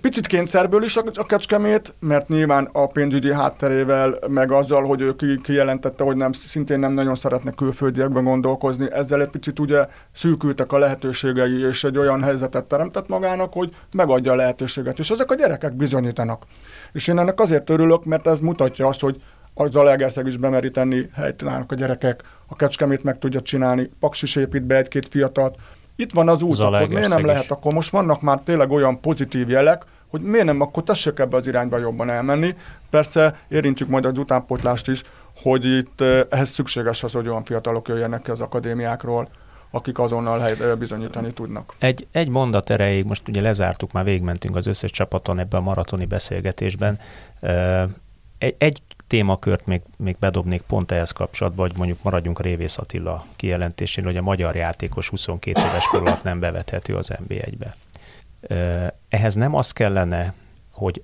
Picit kényszerből is a Kecskemét, mert nyilván a pénzügyi hátterével, meg azzal, hogy ő kijelentette, hogy nem, szintén nem nagyon szeretne külföldiekben gondolkozni, ezzel egy picit ugye szűkültek a lehetőségei, és egy olyan helyzetet teremtett magának, hogy megadja a lehetőséget, és ezek a gyerekek bizonyítanak. És én ennek azért örülök, mert ez mutatja azt, hogy a Zalaegerszeg is bemeríteni helytelenek a gyerekek, a Kecskemét meg tudja csinálni, Paksis épít be egy-két fiatalt. Itt van az út, akkor miért nem lehet, akkor most vannak már tényleg olyan pozitív jelek, hogy miért nem, akkor tessék ebbe az irányba jobban elmenni. Persze érintjük majd az utánpótlást is, hogy itt ehhez szükséges az, hogy olyan fiatalok jöjjenek ki az akadémiákról, akik azonnal hely, bizonyítani tudnak. Egy, egy mondat erejéig, most ugye lezártuk, már végmentünk az összes csapaton ebben a maratoni beszélgetésben. Egy, egy témakört még, még bedobnék pont ehhez kapcsolatban, hogy mondjuk maradjunk Révész Attila kijelentésénél, hogy a magyar játékos huszonkét éves kor alatt nem bevethető az en bé egybe. Ehhez nem az kellene, hogy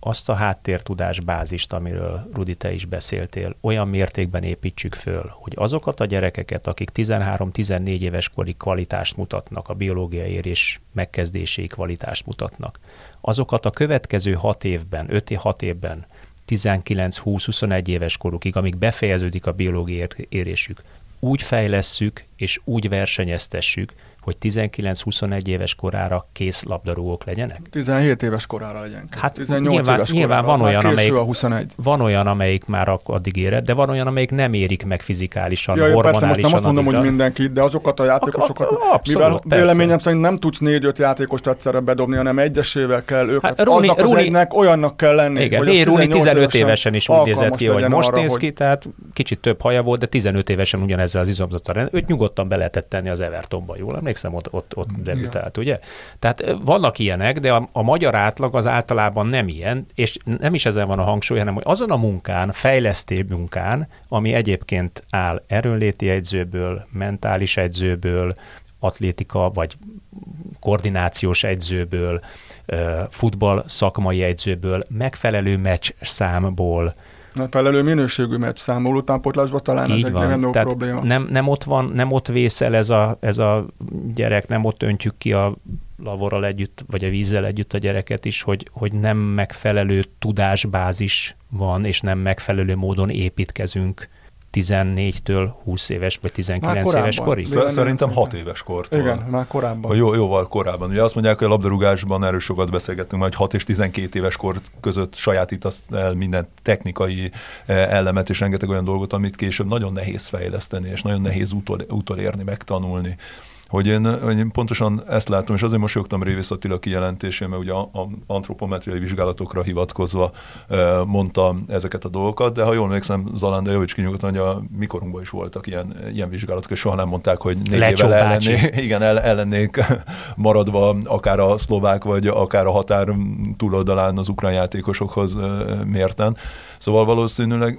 azt a háttértudásbázist, amiről Rudi, te is beszéltél, olyan mértékben építsük föl, hogy azokat a gyerekeket, akik tizenhárom-tizennégy éves kori kvalitást mutatnak, a biológiai érés megkezdéséig kvalitást mutatnak, azokat a következő hat évben, öt-hat évben, tizenkilenc-húsz-huszonegy éves korukig, amíg befejeződik a biológiai érésük, úgy fejlesszük és úgy versenyeztessük, hogy tizenkilenc-huszonegy éves korára kész labdarúgók legyenek? tizenhét éves korára legyenek. Hát tizennyolc nyilván, éves nyilván korára, van olyan, amelyik, a huszonegy. Van olyan, amelyik már addig érett, de van olyan, amelyik nem érik meg fizikálisan, ja, hormonálisan. Persze, most nem azt mondom, hogy mindenki, de azokat a játékosokat, ak- ak- abszolút, mivel persze. Véleményem szerint nem tudsz négy-öt játékost egyszerre bedobni, hanem egyesével kell őket. Hát, Rúni, aznak Rúni, az egynek olyannak kell lenni, igen, hogy Rúni tizenöt évesen is úgy nézett ki, hogy most néz ki, tehát kicsit több haja volt, de tizenöt évesen ugyanezzel az izomzattal. Őt nyugodtan be lehetett tenni az Evertonba. Jól emlékszem, ott, ott, ott debütált, ugye? Tehát vannak ilyenek, de a, a magyar átlag az általában nem ilyen, és nem is ezen van a hangsúly, hanem hogy azon a munkán, fejlesztő munkán, ami egyébként áll erőnléti edzőből, mentális edzőből, atlétika vagy koordinációs edzőből, futball szakmai edzőből, megfelelő meccs számból. Megfelelő minőségű meccs számból utánpótlásban talán így ez egy nem jó probléma. Nem, nem ott van, nem ott vészel ez a, ez a gyerek, nem ott öntjük ki a lavorral együtt, vagy a vízzel együtt a gyereket is, hogy, hogy nem megfelelő tudásbázis van, és nem megfelelő módon építkezünk tizennégytől húsz éves, vagy tizenkilenc éves korig? Szerintem hat éves kortól. Igen, már korábban. Jó, jóval korábban. Ugye azt mondják, hogy a labdarúgásban erről sokat beszélgettünk, majd hat és tizenkét éves kor között sajátítasz el minden technikai elemet, és rengeteg olyan dolgot, amit később nagyon nehéz fejleszteni, és nagyon nehéz utol, utolérni, megtanulni. Hogy én, én pontosan ezt látom, és azért mosolyogtam Révész Attila kijelentésén, mert ugye a antropometriai vizsgálatokra hivatkozva mondta ezeket a dolgokat, de ha jól emlékszem, Zalán, de javíts ki nyugodtan, hogy a mikorunkban is voltak ilyen, ilyen vizsgálatok, és soha nem mondták, hogy négy évvel ellennék, igen, ellennék maradva akár a szlovák, vagy akár a határ túloldalán az ukrán játékosokhoz mérten. Szóval valószínűleg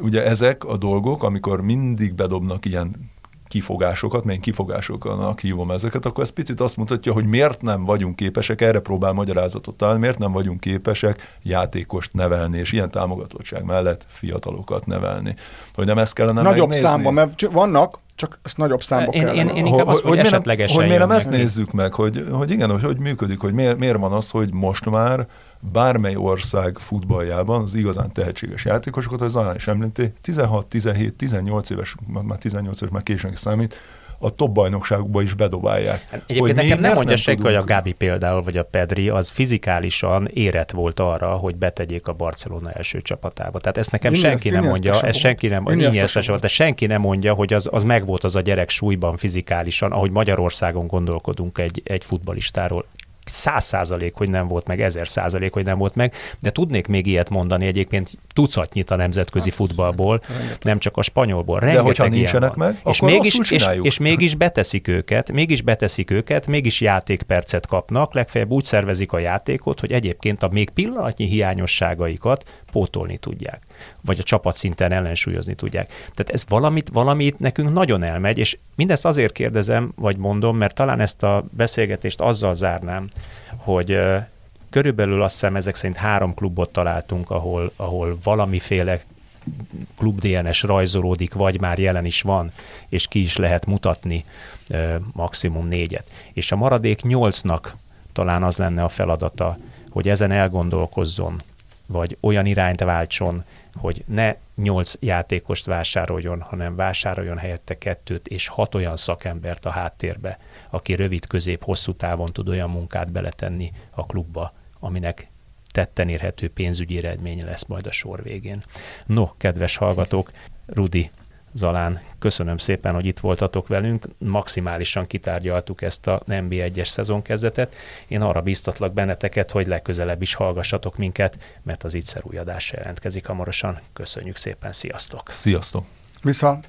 ugye ezek a dolgok, amikor mindig bedobnak ilyen kifogásokat, mely kifogásoknak hívom ezeket, akkor ez picit azt mutatja, hogy miért nem vagyunk képesek, erre próbál magyarázatot találni, miért nem vagyunk képesek játékost nevelni, és ilyen támogatottság mellett fiatalokat nevelni. Hogy nem ezt kellene nagyobb megnézni? Nagyobb számban, mert vannak, csak ezt nagyobb számba én, kellene. Én, én inkább azt, hogy, hogy esetlegesen Hogy miért nem ezt nézzük meg, hogy, hogy igen, hogy, hogy működik, hogy miért, miért van az, hogy most már bármely ország futballjában az igazán tehetséges játékosokat, az Zalán is említi, tizenhat, tizenhét, tizennyolc éves, már tizennyolc éves már későn számít, a top bajnokságokba is bedobálják. Hát egyébként nekem nem mondja senki, hogy a Gábi például, vagy a Pedri, az fizikálisan érett volt arra, hogy betegyék a Barcelona első csapatába. Tehát ezt nekem Iniesta, senki nem Iniesta mondja, ez senki nem, Iniesta Iniesta de senki nem mondja, hogy az, az megvolt az a gyerek súlyban fizikálisan, ahogy Magyarországon gondolkodunk egy, egy futballistáról. száz százalék, hogy nem volt meg, ezer százalék, hogy nem volt meg, de tudnék még ilyet mondani egyébként tucatnyit a nemzetközi futballból, nem csak a spanyolból. Rengeteg de hogyha nincsenek van. Meg, és akkor mégis, és, és mégis beteszik őket, mégis beteszik őket, mégis játékpercet kapnak, legfeljebb úgy szervezik a játékot, hogy egyébként a még pillanatnyi hiányosságaikat pótolni tudják, vagy a csapatszinten ellensúlyozni tudják. Tehát ez valamit, valamit nekünk nagyon elmegy, és mindezt azért kérdezem, vagy mondom, mert talán ezt a beszélgetést azzal zárnám, hogy uh, körülbelül azt hiszem ezek szerint három klubot találtunk, ahol, ahol valamiféle klub dé en es rajzolódik, vagy már jelen is van, és ki is lehet mutatni uh, maximum négyet. És a maradék nyolcnak talán az lenne a feladata, hogy ezen elgondolkozzon, vagy olyan irányt váltson, hogy ne nyolc játékost vásároljon, hanem vásároljon helyette kettőt és hat olyan szakembert a háttérbe, aki rövid, közép, hosszú távon tud olyan munkát beletenni a klubba, aminek tetten érhető pénzügyi eredmény lesz majd a sor végén. No, kedves hallgatók, Rudi, Zalán, köszönöm szépen, hogy itt voltatok velünk, maximálisan kitárgyaltuk ezt a en bé egyes szezonkezdetét. Én arra bíztatlak benneteket, hogy legközelebb is hallgassatok minket, mert az Ittszer új adás jelentkezik hamarosan. Köszönjük szépen, sziasztok! Sziasztok! Viszont!